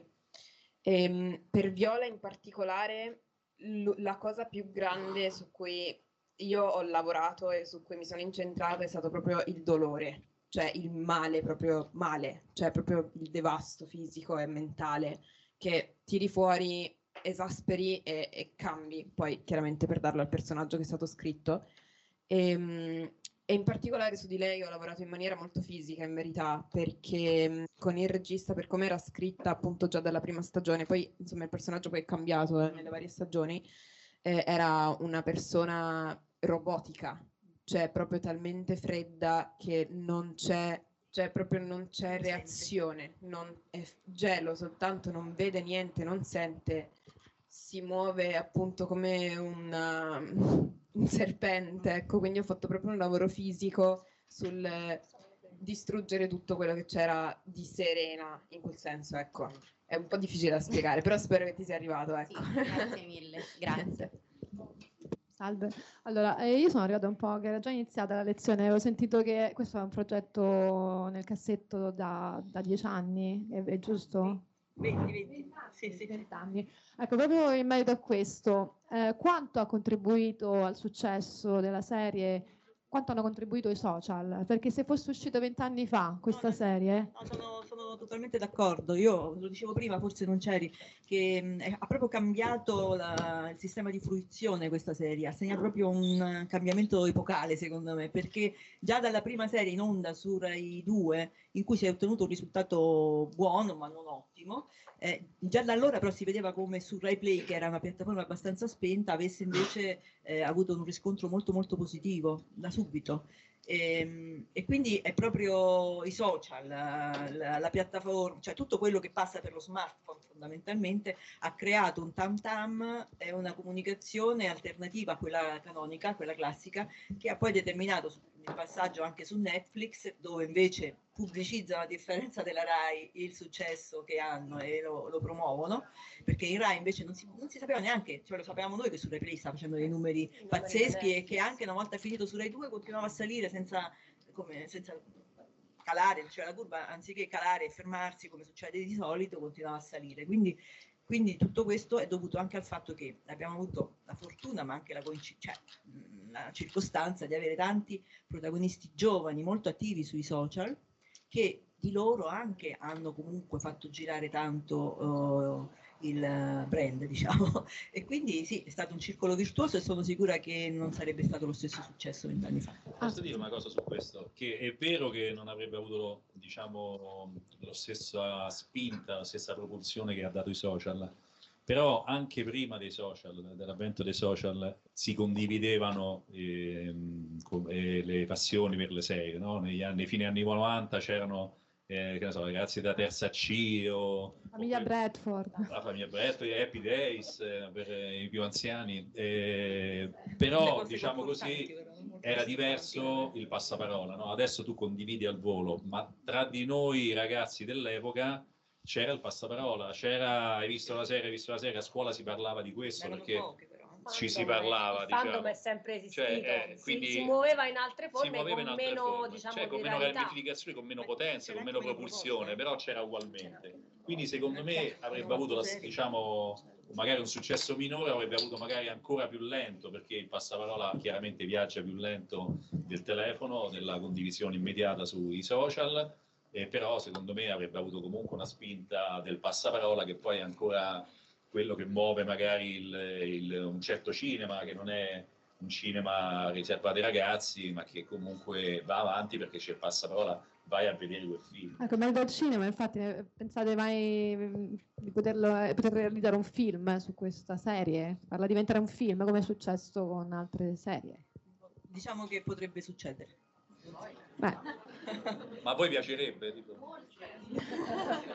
Ehm, per Viola in particolare l- la cosa più grande su cui io ho lavorato e su cui mi sono incentrata è stato proprio il dolore, cioè il male, proprio male, cioè proprio il devasto fisico e mentale che tiri fuori, esasperi e, e cambi, poi chiaramente per darlo al personaggio che è stato scritto. E, e in particolare su di lei ho lavorato in maniera molto fisica, in verità, perché con il regista, per come era scritta appunto già dalla prima stagione, poi insomma il personaggio poi è cambiato eh, nelle varie stagioni, eh, era una persona robotica, cioè proprio talmente fredda che non c'è, cioè proprio non c'è reazione, non è gelo, soltanto non vede niente, non sente, si muove appunto come una, un serpente, ecco, quindi ho fatto proprio un lavoro fisico sul distruggere tutto quello che c'era di Serena, in quel senso, ecco. È un po' difficile da spiegare, però spero che ti sia arrivato, ecco. Sì, grazie mille, grazie. Salve, allora eh, io sono arrivata un po', che era già iniziata la lezione, avevo sentito che questo è un progetto nel cassetto da, da dieci anni, è, è giusto? venti, venti, venti, venti, venti anni. Ecco, proprio in merito a questo, eh, quanto ha contribuito al successo della serie, quanto hanno contribuito i social? Perché se fosse uscito vent'anni fa questa no, serie... No, sono, sono totalmente d'accordo. Io lo dicevo prima, forse non c'eri, che mh, ha proprio cambiato la, il sistema di fruizione questa serie, ha segnato proprio un cambiamento epocale secondo me, perché già dalla prima serie in onda su Rai due, in cui si è ottenuto un risultato buono ma non ottimo, eh, già da allora però si vedeva come su Rai Play, che era una piattaforma abbastanza spenta, avesse invece eh, avuto un riscontro molto molto positivo. La subito e, e quindi è proprio i social, la, la, la piattaforma, cioè tutto quello che passa per lo smartphone fondamentalmente ha creato un tam tam e una comunicazione alternativa a quella canonica, a quella classica, che ha poi determinato il passaggio anche su Netflix, dove invece pubblicizzano, a differenza della Rai, il successo che hanno e lo, lo promuovono, perché in Rai invece non si, non si sapeva neanche, cioè lo sapevamo noi che su Rai Play sta facendo dei numeri I pazzeschi numeri e che anche una volta finito su Rai due continuava a salire senza, come, senza calare, cioè la curva anziché calare e fermarsi come succede di solito continuava a salire, quindi, quindi tutto questo è dovuto anche al fatto che abbiamo avuto la fortuna, ma anche la, coinc- cioè, la circostanza di avere tanti protagonisti giovani molto attivi sui social, che di loro anche hanno comunque fatto girare tanto uh, il brand, diciamo, e quindi sì, è stato un circolo virtuoso e sono sicura che non sarebbe stato lo stesso successo vent'anni fa. Posso dire una cosa su questo? Che è vero che non avrebbe avuto, diciamo, la stessa spinta, la stessa propulsione che ha dato i social, però anche prima dei social, dell'avvento dei social, si condividevano eh, le passioni per le serie, no? Negli anni, nei fine anni novanta c'erano eh, che ne so, ragazzi da terza C o famiglia o, Bradford, la famiglia Bradford, Happy Days eh, per eh, i più anziani, eh, però diciamo così, era diverso il passaparola, no? Adesso tu condividi al volo, ma tra di noi ragazzi dell'epoca c'era il passaparola, c'era hai visto la serie, hai visto la serie, a scuola si parlava di questo. Erano perché pochi, però. Ci si parlava, il fandom diciamo. È sempre esistito, cioè, eh, quindi si, si muoveva in altre forme, con, in altre meno, forme. Diciamo, cioè, con meno ramificazioni, con meno ma potenza, con meno propulsione, forse. Però c'era ugualmente. C'era quindi secondo me c'era avrebbe avuto, la, diciamo, magari un successo minore, avrebbe avuto magari ancora più lento, perché il passaparola chiaramente viaggia più lento del telefono, della condivisione immediata sui social, eh, però secondo me avrebbe avuto comunque una spinta del passaparola che poi ancora... quello che muove magari il, il, un certo cinema, che non è un cinema riservato ai ragazzi, ma che comunque va avanti perché c'è passaparola, vai a vedere quel film. Ecco, merito al cinema, infatti, pensate mai di poterlo, poter realizzare un film su questa serie? Farla diventare un film, come è successo con altre serie? Diciamo che potrebbe succedere. Beh. Ma a voi piacerebbe? Tipo.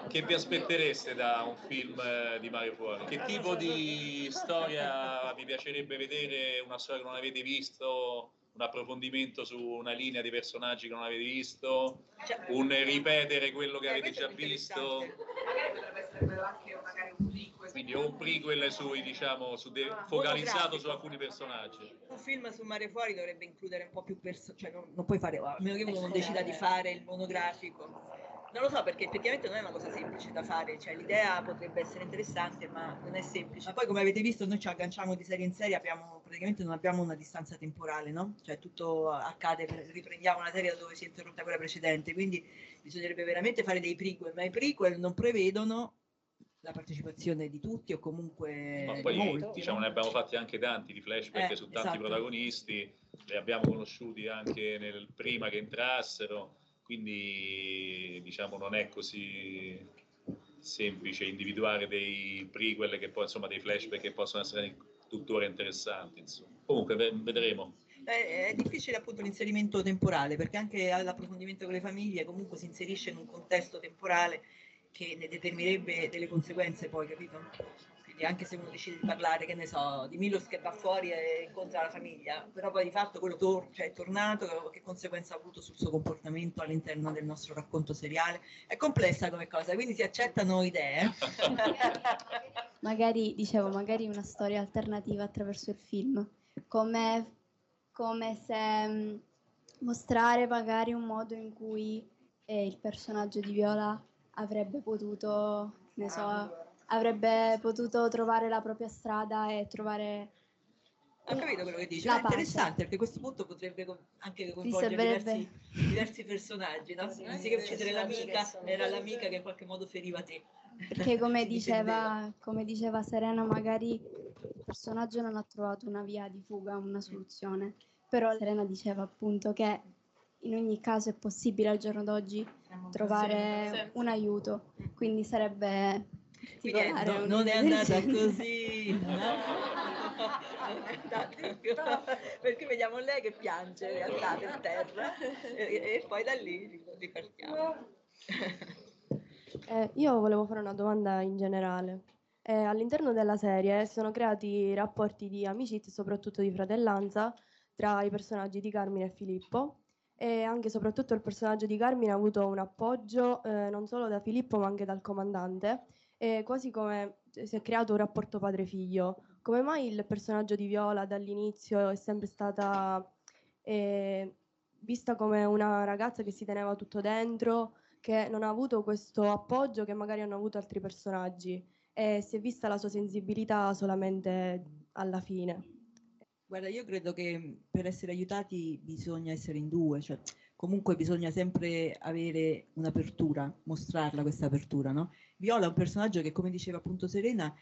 Che vi aspettereste da un film di Mare Fuori? Che tipo di storia vi piacerebbe vedere? Una storia che non avete visto? Un approfondimento su una linea di personaggi che non avete visto? Un ripetere quello che avete già visto? Magari potrebbe essere anche un prequel. Quindi un prequel sui, diciamo, su de- focalizzato su alcuni personaggi. Un film su Mare Fuori dovrebbe includere un po' più personaggi, cioè non, non puoi fare, a meno che uno non decida di fare il monografico. Non lo so, perché effettivamente non è una cosa semplice da fare, cioè l'idea potrebbe essere interessante, ma non è semplice. Ma poi, come avete visto, noi ci agganciamo di serie in serie, abbiamo, praticamente non abbiamo una distanza temporale, no? Cioè tutto accade, riprendiamo una serie da dove si è interrotta quella precedente, quindi bisognerebbe veramente fare dei prequel, ma i prequel non prevedono la partecipazione di tutti o comunque ma poi molto, diciamo, no? Ne abbiamo fatti anche tanti di flashback eh, su tanti esatto. protagonisti, li abbiamo conosciuti anche nel, prima che entrassero. Quindi diciamo non è così semplice individuare dei prequel che poi insomma dei flashback che possono essere tuttora interessanti. Insomma. Comunque vedremo. È difficile appunto l'inserimento temporale, perché anche all'approfondimento con le famiglie comunque si inserisce in un contesto temporale che ne determinerebbe delle conseguenze poi, capito? Quindi anche se uno decide di parlare, che ne so, di Milos che va fuori e incontra la famiglia, però poi di fatto quello tor- cioè è tornato, che conseguenza ha avuto sul suo comportamento all'interno del nostro racconto seriale? È complessa come cosa, quindi si accettano idee. Magari, dicevo, magari una storia alternativa attraverso il film, come, come se mostrare magari un modo in cui eh, il personaggio di Viola avrebbe potuto, ne so, avrebbe potuto trovare la propria strada e trovare. Ho capito quello che dici, è interessante perché a questo punto potrebbe anche coinvolgere diversi, diversi personaggi, no? Anziché uccidere l'amica, era l'amica che in qualche modo feriva te. Perché come diceva, come diceva Serena, magari il personaggio non ha trovato una via di fuga, una soluzione, però Serena diceva appunto che in ogni caso è possibile al giorno d'oggi trovare un aiuto, quindi sarebbe tipo, è, no, non è andata così, no? Non è andata così, perché vediamo lei che piange, è andata in terra e, e poi da lì ripartiamo. Eh, io volevo fare una domanda in generale. Eh, all'interno della serie sono creati rapporti di amicizia, soprattutto di fratellanza, tra i personaggi di Carmine e Filippo. E anche e soprattutto il personaggio di Carmine ha avuto un appoggio eh, non solo da Filippo ma anche dal comandante, e quasi come si è creato un rapporto padre-figlio. Come mai il personaggio di Viola dall'inizio è sempre stata eh, vista come una ragazza che si teneva tutto dentro, che non ha avuto questo appoggio che magari hanno avuto altri personaggi, e si è vista la sua sensibilità solamente alla fine? Guarda, io credo che per essere aiutati bisogna essere in due, cioè comunque bisogna sempre avere un'apertura, mostrarla questa apertura, no? Viola è un personaggio che, come diceva appunto Serena,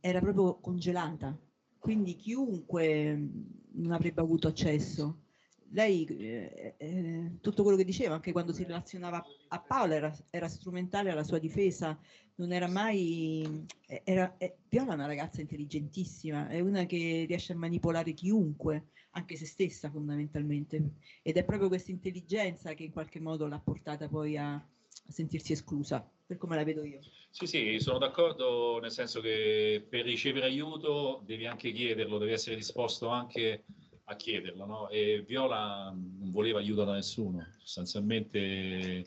era proprio congelata, quindi chiunque non avrebbe avuto accesso. Lei, eh, eh, tutto quello che diceva, anche quando si relazionava a Paola, era, era strumentale alla sua difesa, non era mai... Era, eh, Viola è una ragazza intelligentissima, è una che riesce a manipolare chiunque, anche se stessa fondamentalmente, ed è proprio questa intelligenza che in qualche modo l'ha portata poi a, a sentirsi esclusa, per come la vedo io. Sì, sì, sono d'accordo, nel senso che per ricevere aiuto devi anche chiederlo, devi essere disposto anche... a chiederla, no? E Viola non voleva aiuto da nessuno, sostanzialmente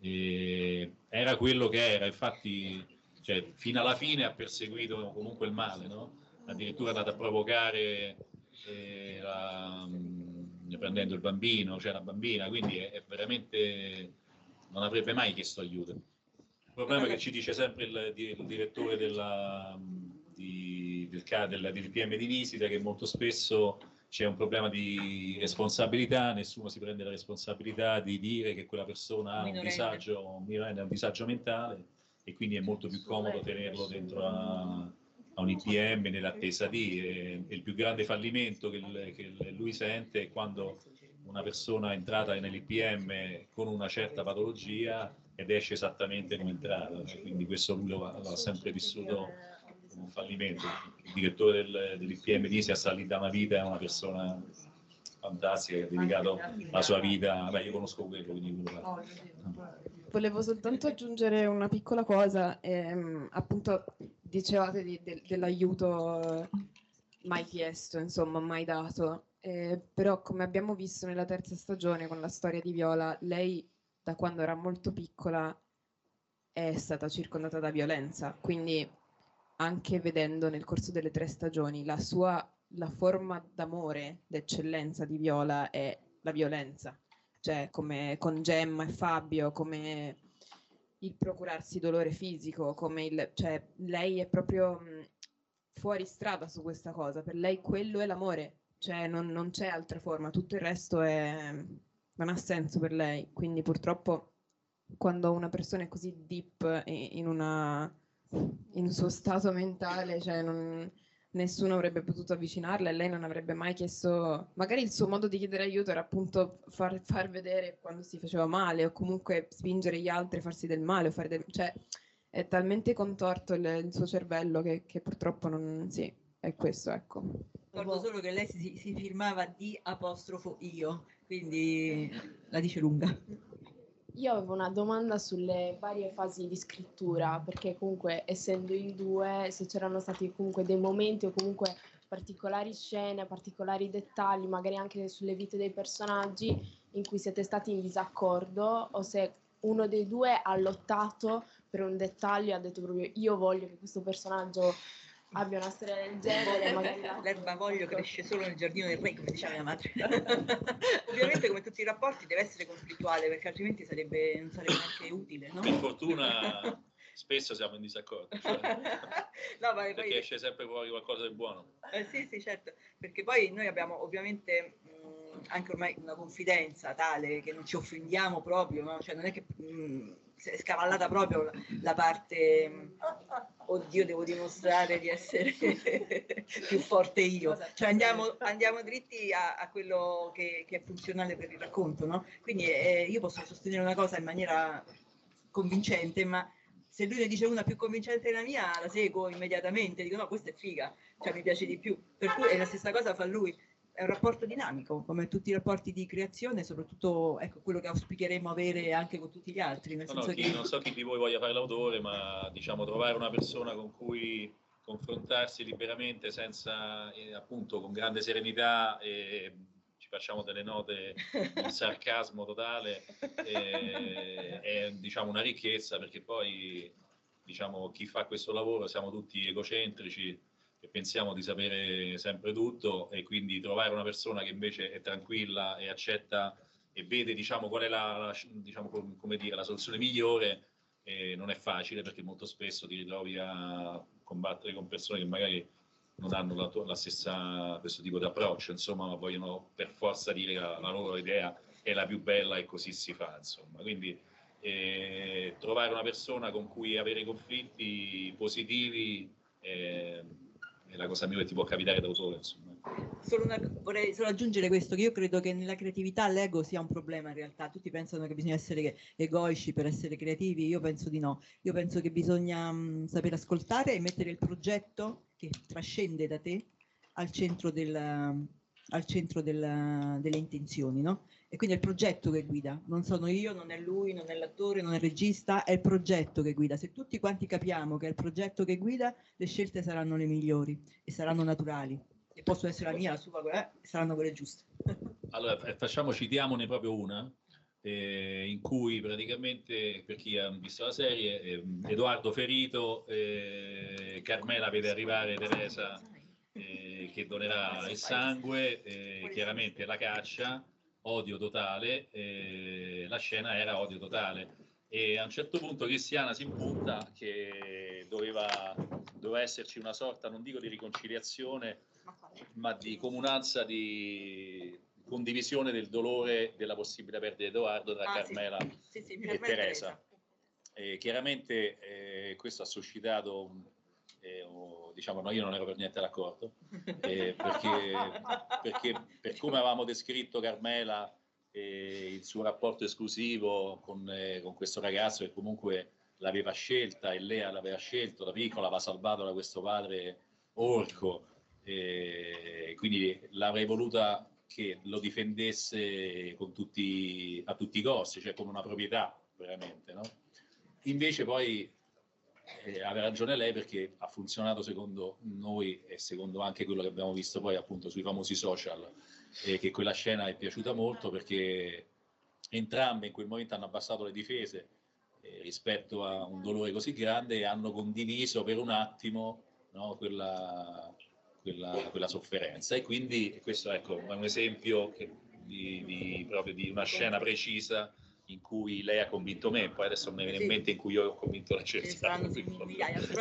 eh, era quello che era, infatti cioè, fino alla fine ha perseguito comunque il male, no? Addirittura è andata a provocare eh, la, mh, prendendo il bambino, cioè la bambina, quindi è, è veramente, non avrebbe mai chiesto aiuto. Il problema è che ci dice sempre il, il direttore della... Di, del, del, del P M di Nisida, che molto spesso c'è un problema di responsabilità, nessuno si prende la responsabilità di dire che quella persona ha un disagio, minorenne, un disagio mentale, e quindi è molto più comodo tenerlo dentro a, a un I P M nell'attesa di, e, e il più grande fallimento che, il, che lui sente è quando una persona è entrata nell'I P M con una certa patologia ed esce esattamente come è entrata, cioè, quindi questo lui lo ha sempre vissuto un fallimento. Il direttore del, dell'I P M di Isia sta lì da una vita, è una persona fantastica che ha dedicato la sua vita, beh io conosco quello, quindi quello volevo soltanto aggiungere una piccola cosa, ehm, appunto dicevate di, de, dell'aiuto mai chiesto, insomma mai dato, eh, però come abbiamo visto nella terza stagione con la storia di Viola, lei da quando era molto piccola è stata circondata da violenza, quindi anche vedendo nel corso delle tre stagioni la sua, la forma d'amore d'eccellenza di Viola è la violenza, cioè come con Gemma e Fabio, come il procurarsi dolore fisico, come il, cioè lei è proprio mh, fuori strada su questa cosa, per lei quello è l'amore, cioè non, non c'è altra forma, tutto il resto è, non ha senso per lei, quindi purtroppo quando una persona è così deep in una... in suo stato mentale, cioè non, nessuno avrebbe potuto avvicinarla e lei non avrebbe mai chiesto, magari il suo modo di chiedere aiuto era appunto far, far vedere quando si faceva male o comunque spingere gli altri a farsi del male o fare del, cioè è talmente contorto il, il suo cervello che, che purtroppo non, sì, è questo, ecco. Ricordo solo che lei si, si firmava di apostrofo io, quindi la dice lunga. Io avevo una domanda sulle varie fasi di scrittura, perché comunque essendo in due, se c'erano stati comunque dei momenti o comunque particolari scene, particolari dettagli, magari anche sulle vite dei personaggi in cui siete stati in disaccordo, o se uno dei due ha lottato per un dettaglio e ha detto proprio io voglio che questo personaggio abbia una storia del genere, magari l'erba voglio cresce solo nel giardino del re, come diceva mia madre. Ovviamente come tutti i rapporti deve essere conflittuale, perché altrimenti sarebbe, non sarebbe neanche utile, no? Per fortuna spesso siamo in disaccordo, cioè, no, perché poi... esce sempre fuori qualcosa di buono. Eh, sì sì certo, perché poi noi abbiamo ovviamente mh, anche ormai una confidenza tale che non ci offendiamo proprio, no? Cioè non è che mh, è scavallata proprio la parte mh, oddio devo dimostrare di essere più forte io, cioè andiamo, andiamo dritti a, a quello che, che è funzionale per il racconto, no? Quindi eh, io posso sostenere una cosa in maniera convincente, ma se lui ne dice una più convincente della mia la seguo immediatamente, dico no questa è figa, cioè mi piace di più, per cui è la stessa cosa fa lui. È un rapporto dinamico, come tutti i rapporti di creazione, soprattutto ecco quello che auspicheremo avere anche con tutti gli altri. Nel no, senso no, chi, che... Non so chi di voi voglia fare l'autore, ma diciamo trovare una persona con cui confrontarsi liberamente, senza eh, appunto con grande serenità, e ci facciamo delle note di sarcasmo totale, e, è diciamo una ricchezza, perché poi diciamo chi fa questo lavoro siamo tutti egocentrici. Pensiamo di sapere sempre tutto, e quindi trovare una persona che invece è tranquilla e accetta e vede diciamo qual è la, la, diciamo, come dire, la soluzione migliore, eh, non è facile, perché molto spesso ti ritrovi a combattere con persone che magari non hanno la, la stessa, questo tipo di approccio, insomma, ma vogliono per forza dire la, la loro idea è la più bella e così si fa, insomma. Quindi eh, trovare una persona con cui avere conflitti positivi eh, è la cosa mia che ti può capitare d'autore, insomma. Solo una, vorrei solo aggiungere questo, che io credo che nella creatività l'ego sia un problema in realtà. Tutti pensano che bisogna essere egoici per essere creativi, io penso di no. Io penso che bisogna mh, sapere ascoltare e mettere il progetto che trascende da te al centro, del, al centro del, delle intenzioni, no? E quindi è il progetto che guida, non sono io, non è lui, non è l'attore, non è il regista, è il progetto che guida. Se tutti quanti capiamo che è il progetto che guida, le scelte saranno le migliori e saranno naturali. e possono essere la mia, la sua, eh, saranno quelle giuste. Allora, facciamoci, diamone proprio una, eh, in cui praticamente, per chi ha visto la serie, eh, Edoardo ferito, eh, Carmela vede arrivare Teresa, eh, che donerà il sangue, eh, chiaramente la caccia, odio totale, eh, la scena era odio totale. E a un certo punto Cristiana si impunta che doveva, doveva esserci una sorta, non dico di riconciliazione, ma di comunanza, di condivisione del dolore della possibile perdita di Edoardo tra ah, Carmela sì. Sì, sì, e Teresa. E chiaramente eh, questo ha suscitato un, eh, oh, diciamo, no, io non ero per niente d'accordo, eh, perché, perché per come avevamo descritto Carmela, e il suo rapporto esclusivo con, eh, con questo ragazzo che comunque l'aveva scelta e lei l'aveva scelto, la piccola va salvato da questo padre orco, eh, quindi l'avrei voluta che lo difendesse con tutti, a tutti i costi, cioè come una proprietà veramente, no? Invece poi eh, aveva ragione lei, perché ha funzionato secondo noi e secondo anche quello che abbiamo visto poi appunto sui famosi social, e che quella scena è piaciuta molto perché entrambe in quel momento hanno abbassato le difese eh, rispetto a un dolore così grande, e hanno condiviso per un attimo, no, quella, quella, quella sofferenza. E quindi questo, ecco, è un esempio che, di, di, proprio di una scena precisa in cui lei ha convinto me, poi adesso mi viene in mente in cui io ho convinto la Cersana.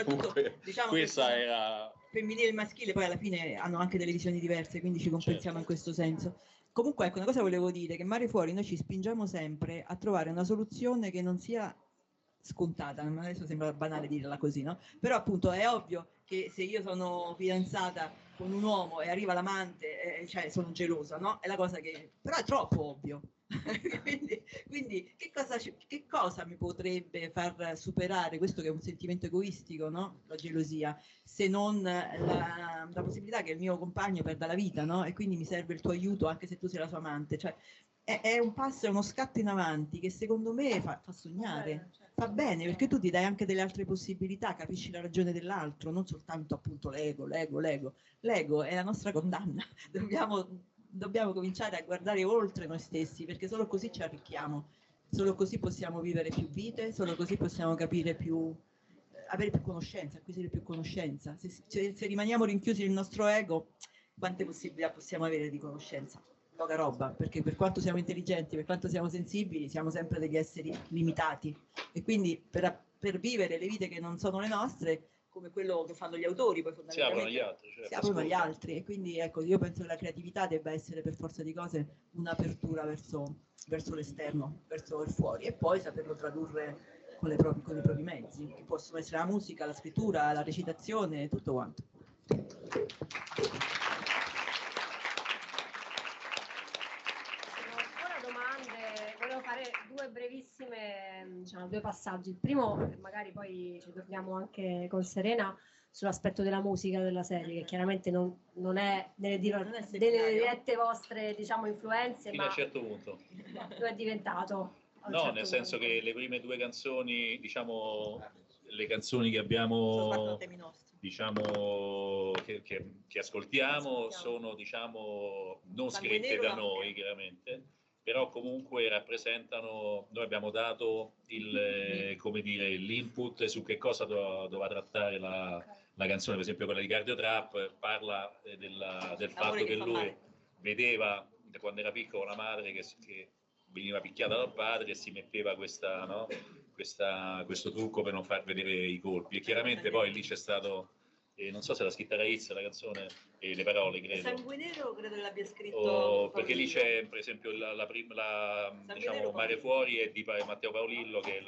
Comunque, diciamo questa era... femminile e maschile, poi alla fine hanno anche delle visioni diverse, quindi ci compensiamo, certo, in questo senso. Comunque, ecco, una cosa volevo dire, che Mare Fuori noi ci spingiamo sempre a trovare una soluzione che non sia scontata, adesso sembra banale dirla così, no? Però appunto è ovvio che se io sono fidanzata con un uomo e arriva l'amante, eh, cioè sono gelosa, no? È la cosa che... però è troppo ovvio. quindi quindi che, cosa, che cosa mi potrebbe far superare questo, che è un sentimento egoistico, no? La gelosia, se non la, la possibilità che il mio compagno perda la vita, no? E quindi mi serve il tuo aiuto anche se tu sei la sua amante, cioè è, è un passo, è uno scatto in avanti che secondo me fa, fa sognare, fa bene, perché tu ti dai anche delle altre possibilità, capisci la ragione dell'altro, non soltanto appunto l'ego, l'ego, l'ego l'ego è la nostra condanna. dobbiamo Dobbiamo cominciare a guardare oltre noi stessi, perché solo così ci arricchiamo, solo così possiamo vivere più vite, solo così possiamo capire più, avere più conoscenza, acquisire più conoscenza. Se, se, se rimaniamo rinchiusi nel nostro ego, quante possibilità possiamo avere di conoscenza? Poca roba, perché per quanto siamo intelligenti, per quanto siamo sensibili, siamo sempre degli esseri limitati. E quindi per, per vivere le vite che non sono le nostre, come quello che fanno gli autori, poi fondamentalmente si aprono agli altri, cioè si aprono agli altri. E quindi ecco, io penso che la creatività debba essere per forza di cose un'apertura verso, verso l'esterno, verso il fuori, e poi saperlo tradurre con, le proprie, con i propri mezzi, che possono essere la musica, la scrittura, la recitazione, tutto quanto. Fare due brevissime, diciamo, due passaggi. Il primo, magari poi ci torniamo anche con Serena, sull'aspetto della musica della serie, che chiaramente non, non è nelle, dir- non è delle dirette vostre, diciamo, influenze, fino ma a un certo punto lo è diventato. No, certo, nel senso punto. Che le prime due canzoni, diciamo, le canzoni che abbiamo, diciamo, che, che, che ascoltiamo, sono, diciamo, non scritte da noi, chiaramente, però comunque rappresentano, noi abbiamo dato il, eh, come dire, l'input su che cosa do, doveva trattare la, la canzone. Per esempio quella di Cardio Trap parla eh, della, del fatto che lui vedeva da quando era piccolo la madre che, che veniva picchiata dal padre e si metteva questa, no, questa, questo trucco per non far vedere i colpi, e chiaramente poi lì c'è stato... E non so se l'ha scritta Raiz la canzone e le parole, credo. Sangue Nero credo l'abbia scritto. Oh, perché lì c'è per esempio la, la, prima, la diciamo Nero, Mare Fuori è di Matteo Paolillo che, il,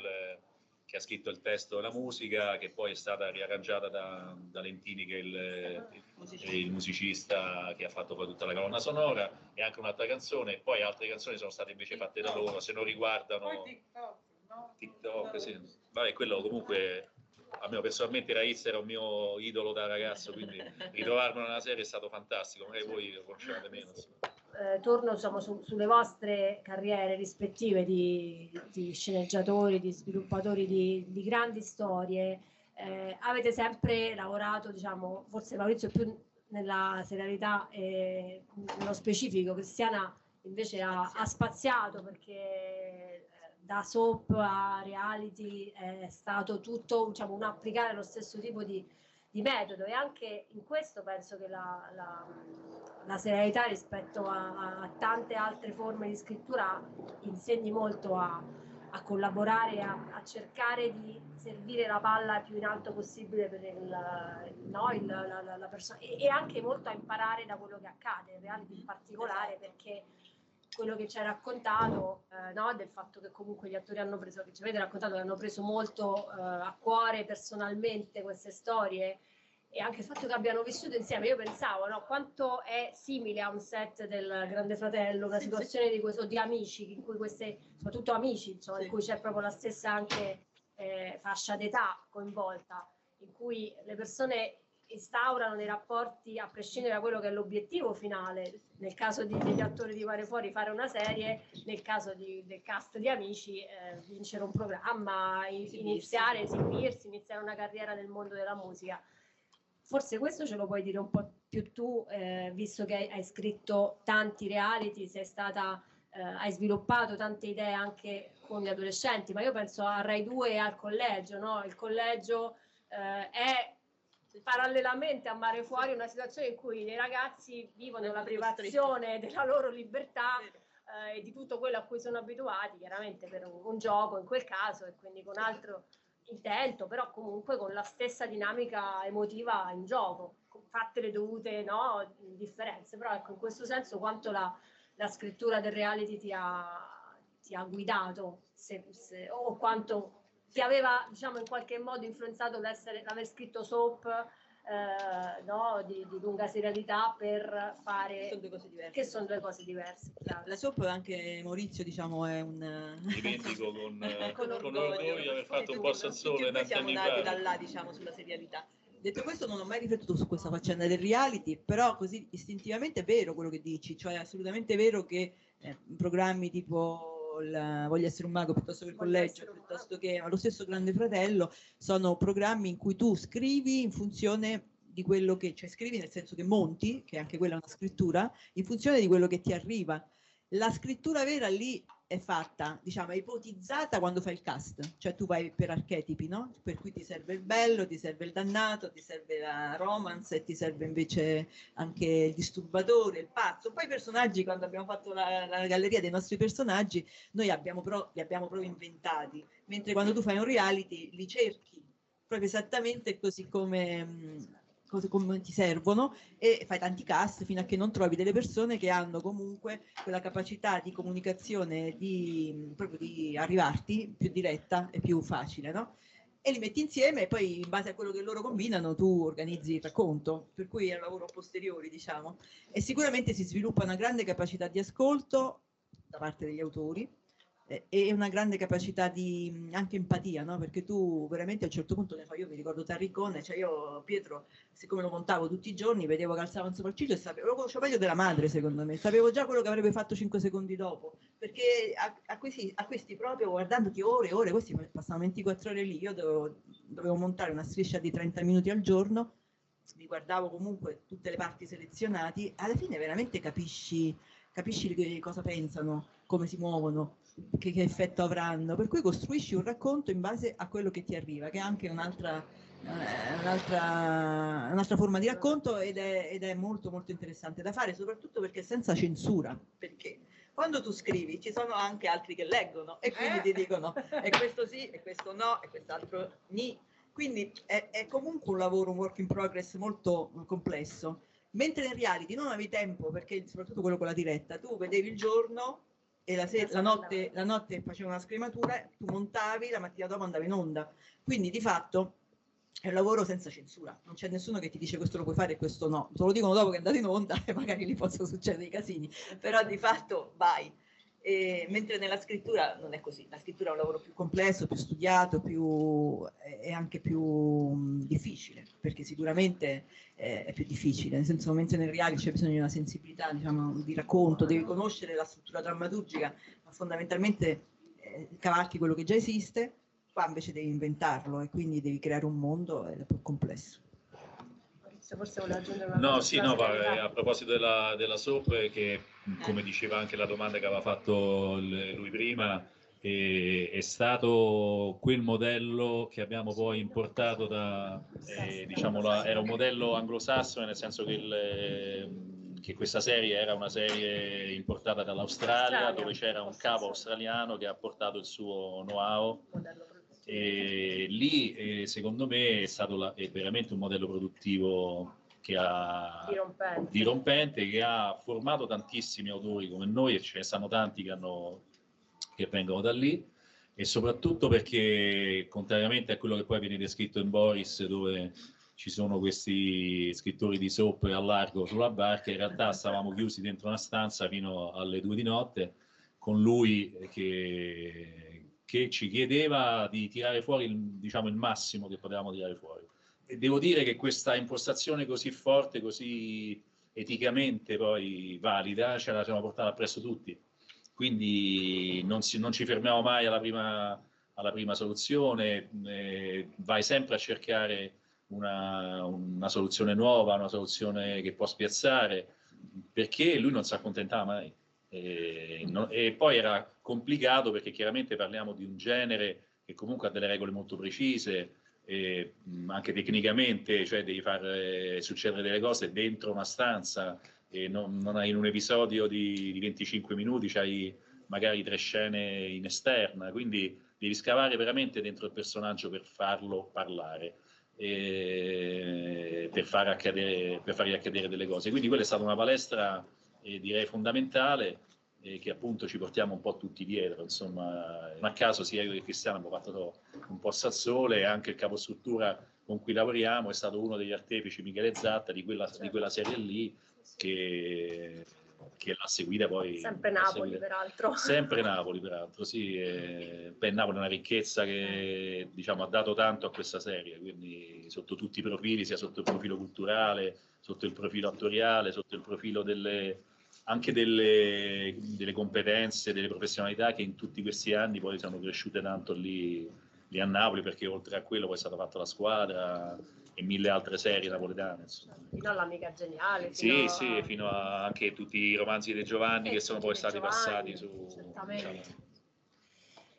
che ha scritto il testo e la musica, che poi è stata riarrangiata da, da Lentini, che è il, musicista. il musicista che ha fatto poi tutta la colonna sonora, e anche un'altra canzone. Poi altre canzoni sono state invece fatte da loro, se non riguardano TikTok, no? TikTok, sì. Vabbè, quello comunque. A me personalmente Raiz era un mio idolo da ragazzo, quindi ritrovarlo nella serie è stato fantastico, magari voi lo conoscevate meno. Eh, torno, insomma, su, sulle vostre carriere rispettive di, di sceneggiatori, di sviluppatori di, di grandi storie. Eh, avete sempre lavorato, diciamo, forse Maurizio più nella serialità, e nello specifico Cristiana invece ha, ha spaziato, perché da soap a reality è stato tutto, diciamo, un applicare lo stesso tipo di, di metodo, e anche in questo penso che la, la, la serialità rispetto a, a tante altre forme di scrittura insegni molto a, a collaborare, a, a cercare di servire la palla più in alto possibile per il, no, il, la, la, la persona, e, e anche molto a imparare da quello che accade, in reality in particolare, perché quello che ci hai raccontato, eh, no, del fatto che comunque gli attori hanno preso, che ci avete raccontato, che hanno preso molto eh, a cuore personalmente queste storie, e anche il fatto che abbiano vissuto insieme. Io pensavo, no, quanto è simile a un set del Grande Fratello, una sì, situazione sì. di questo, di Amici, in cui queste, soprattutto Amici, insomma, sì. in cui c'è proprio la stessa anche eh, fascia d'età coinvolta, in cui le persone instaurano dei rapporti a prescindere da quello che è l'obiettivo finale. Nel caso di, degli attori di Mare Fuori, fare una serie; nel caso di, del cast di Amici, eh, vincere un programma, iniziare, esibirsi, iniziare una carriera nel mondo della musica. Forse questo ce lo puoi dire un po' più tu, eh, visto che hai, hai scritto tanti reality, sei stata, eh, hai sviluppato tante idee anche con gli adolescenti, ma io penso a Rai due e al collegio, no? Il collegio eh, è parallelamente a Mare Fuori una situazione in cui i ragazzi vivono la privazione della loro libertà eh, e di tutto quello a cui sono abituati, chiaramente per un, un gioco in quel caso, e quindi con altro intento, però comunque con la stessa dinamica emotiva in gioco, fatte le dovute, no, differenze. Però ecco, in questo senso quanto la, la scrittura del reality ti ha, ti ha guidato, se, se, o quanto ti aveva, diciamo, in qualche modo influenzato l'aver scritto soap, eh, no, di, di lunga serialità, per fare, sono due cose diverse, che sono due cose diverse. La, la soap, anche Maurizio, diciamo, è un dimentico con, con l'orgoglio di aver fatto un po' Sansone tanti anni fa. Siamo nati da là, diciamo, sulla serialità. Detto questo, non ho mai riflettuto su questa faccenda del reality, però così istintivamente è vero quello che dici, cioè è assolutamente vero che eh, programmi tipo La, Voglio essere un mago, piuttosto che il collegio, piuttosto che lo stesso Grande Fratello, sono programmi in cui tu scrivi in funzione di quello che, cioè scrivi nel senso che monti, che anche quella è una scrittura, in funzione di quello che ti arriva. La scrittura vera lì è fatta, diciamo, è ipotizzata quando fai il cast, cioè tu vai per archetipi, no? Per cui ti serve il bello, ti serve il dannato, ti serve la romance, e ti serve invece anche il disturbatore, il pazzo. Poi i personaggi, quando abbiamo fatto la, la galleria dei nostri personaggi, noi abbiamo pro, li abbiamo proprio inventati, mentre quando tu fai un reality li cerchi proprio esattamente così come... come ti servono, e fai tanti cast fino a che non trovi delle persone che hanno comunque quella capacità di comunicazione, di proprio di arrivarti più diretta e più facile, no? E li metti insieme, e poi in base a quello che loro combinano tu organizzi il racconto, per cui è un lavoro a posteriori, diciamo. E sicuramente si sviluppa una grande capacità di ascolto da parte degli autori, e una grande capacità di anche empatia, no? Perché tu veramente a un certo punto, ne fai, io mi ricordo Tarricone, cioè io Pietro, siccome lo montavo tutti i giorni, vedevo che alzava un sopracciglio e sapevo, lo conoscevo meglio della madre, secondo me, sapevo già quello che avrebbe fatto cinque secondi dopo, perché a, a, questi, a questi proprio guardandoti ore e ore, questi passavano ventiquattro ore lì, io dovevo, dovevo montare una striscia di trenta minuti al giorno, mi guardavo comunque tutte le parti selezionate, alla fine veramente capisci, capisci che cosa pensano, come si muovono, Che, che effetto avranno, per cui costruisci un racconto in base a quello che ti arriva, che è anche un'altra, eh, un'altra, un'altra forma di racconto, ed è, ed è molto molto interessante da fare, soprattutto perché senza censura, perché quando tu scrivi ci sono anche altri che leggono e quindi eh? ti dicono e questo sì, e questo no, e quest'altro ni, quindi è, è comunque un lavoro, un work in progress molto complesso, mentre in reality non avevi tempo, perché soprattutto quello con la diretta, tu vedevi il giorno e la, sera, la, notte, la notte faceva una scrematura, tu montavi, la mattina dopo andavi in onda, quindi di fatto è un lavoro senza censura, non c'è nessuno che ti dice questo lo puoi fare e questo no, te lo dicono dopo che è andato in onda e magari lì possono succedere i casini, però di fatto vai, e, mentre nella scrittura non è così, la scrittura è un lavoro più complesso, più studiato, più, è anche più difficile, perché sicuramente è più difficile, nel senso, mentre nel reality c'è bisogno di una sensibilità, diciamo, di racconto, devi conoscere la struttura drammaturgica, ma fondamentalmente eh, cavalchi quello che già esiste, qua invece devi inventarlo e quindi devi creare un mondo, ed è più complesso. se forse vuole aggiungere una no, cosa. Sì, no, va, a proposito della, della S O P, che come eh. diceva anche la domanda che aveva fatto lui prima, è, è stato quel modello che abbiamo poi importato da, eh, diciamo, la, era un modello anglosassone, nel senso che il... che questa serie era una serie importata dall'Australia, dove c'era un capo australiano che ha portato il suo know-how, e lì eh, secondo me è stato la, è veramente un modello produttivo che ha dirompente. dirompente, che ha formato tantissimi autori come noi, e ce ne sono tanti che, hanno, che vengono da lì, e soprattutto perché, contrariamente a quello che poi viene descritto in Boris, dove ci sono questi scrittori di soap a largo sulla barca, in realtà stavamo chiusi dentro una stanza fino alle due di notte, con lui che, che ci chiedeva di tirare fuori il, diciamo, il massimo che potevamo tirare fuori. E devo dire che questa impostazione così forte, così eticamente poi valida, ce la siamo portata presso tutti. Quindi non, si, non ci fermiamo mai alla prima, alla prima soluzione, eh, vai sempre a cercare Una, una soluzione nuova, una soluzione che può spiazzare, perché lui non si accontentava mai, e, non, e poi era complicato perché chiaramente parliamo di un genere che comunque ha delle regole molto precise, e, anche tecnicamente, cioè devi far eh, succedere delle cose dentro una stanza, e non, non hai in un episodio di, di venticinque minuti, c'hai magari tre scene in esterna, quindi devi scavare veramente dentro il personaggio per farlo parlare. E per, far accadere, per fargli accadere delle cose, quindi quella è stata una palestra eh, direi fondamentale, eh, che appunto ci portiamo un po' tutti dietro, insomma. Non a caso sia io che Cristiano abbiamo fatto un po' Sassola, e anche il capostruttura con cui lavoriamo è stato uno degli artefici, Michele Zatta, di quella, di quella serie lì, che, che l'ha seguita poi sempre Napoli seguita, peraltro sempre Napoli peraltro sì, eh, beh, Napoli è una ricchezza che, diciamo, ha dato tanto a questa serie, quindi sotto tutti i profili, sia sotto il profilo culturale, sotto il profilo attoriale, sotto il profilo delle, anche delle, delle competenze, delle professionalità che in tutti questi anni poi sono cresciute tanto lì, lì a Napoli, perché oltre a quello poi è stata fatta La Squadra e mille altre serie napoletane, insomma. Fino all'Amica Geniale. Fino sì, a... sì, fino a anche tutti i romanzi di Giovanni, eh, che sono poi stati Giovanni, passati su... Certamente. Diciamo.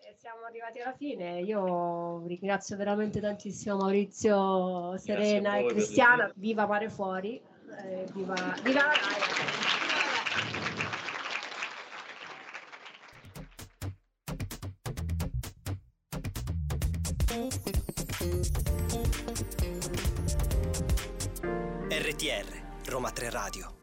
E siamo arrivati alla fine, io ringrazio veramente tantissimo Maurizio, Serena e Cristiana, viva Mare Fuori, eh, viva, viva la Rai! R T R Roma tre Radio.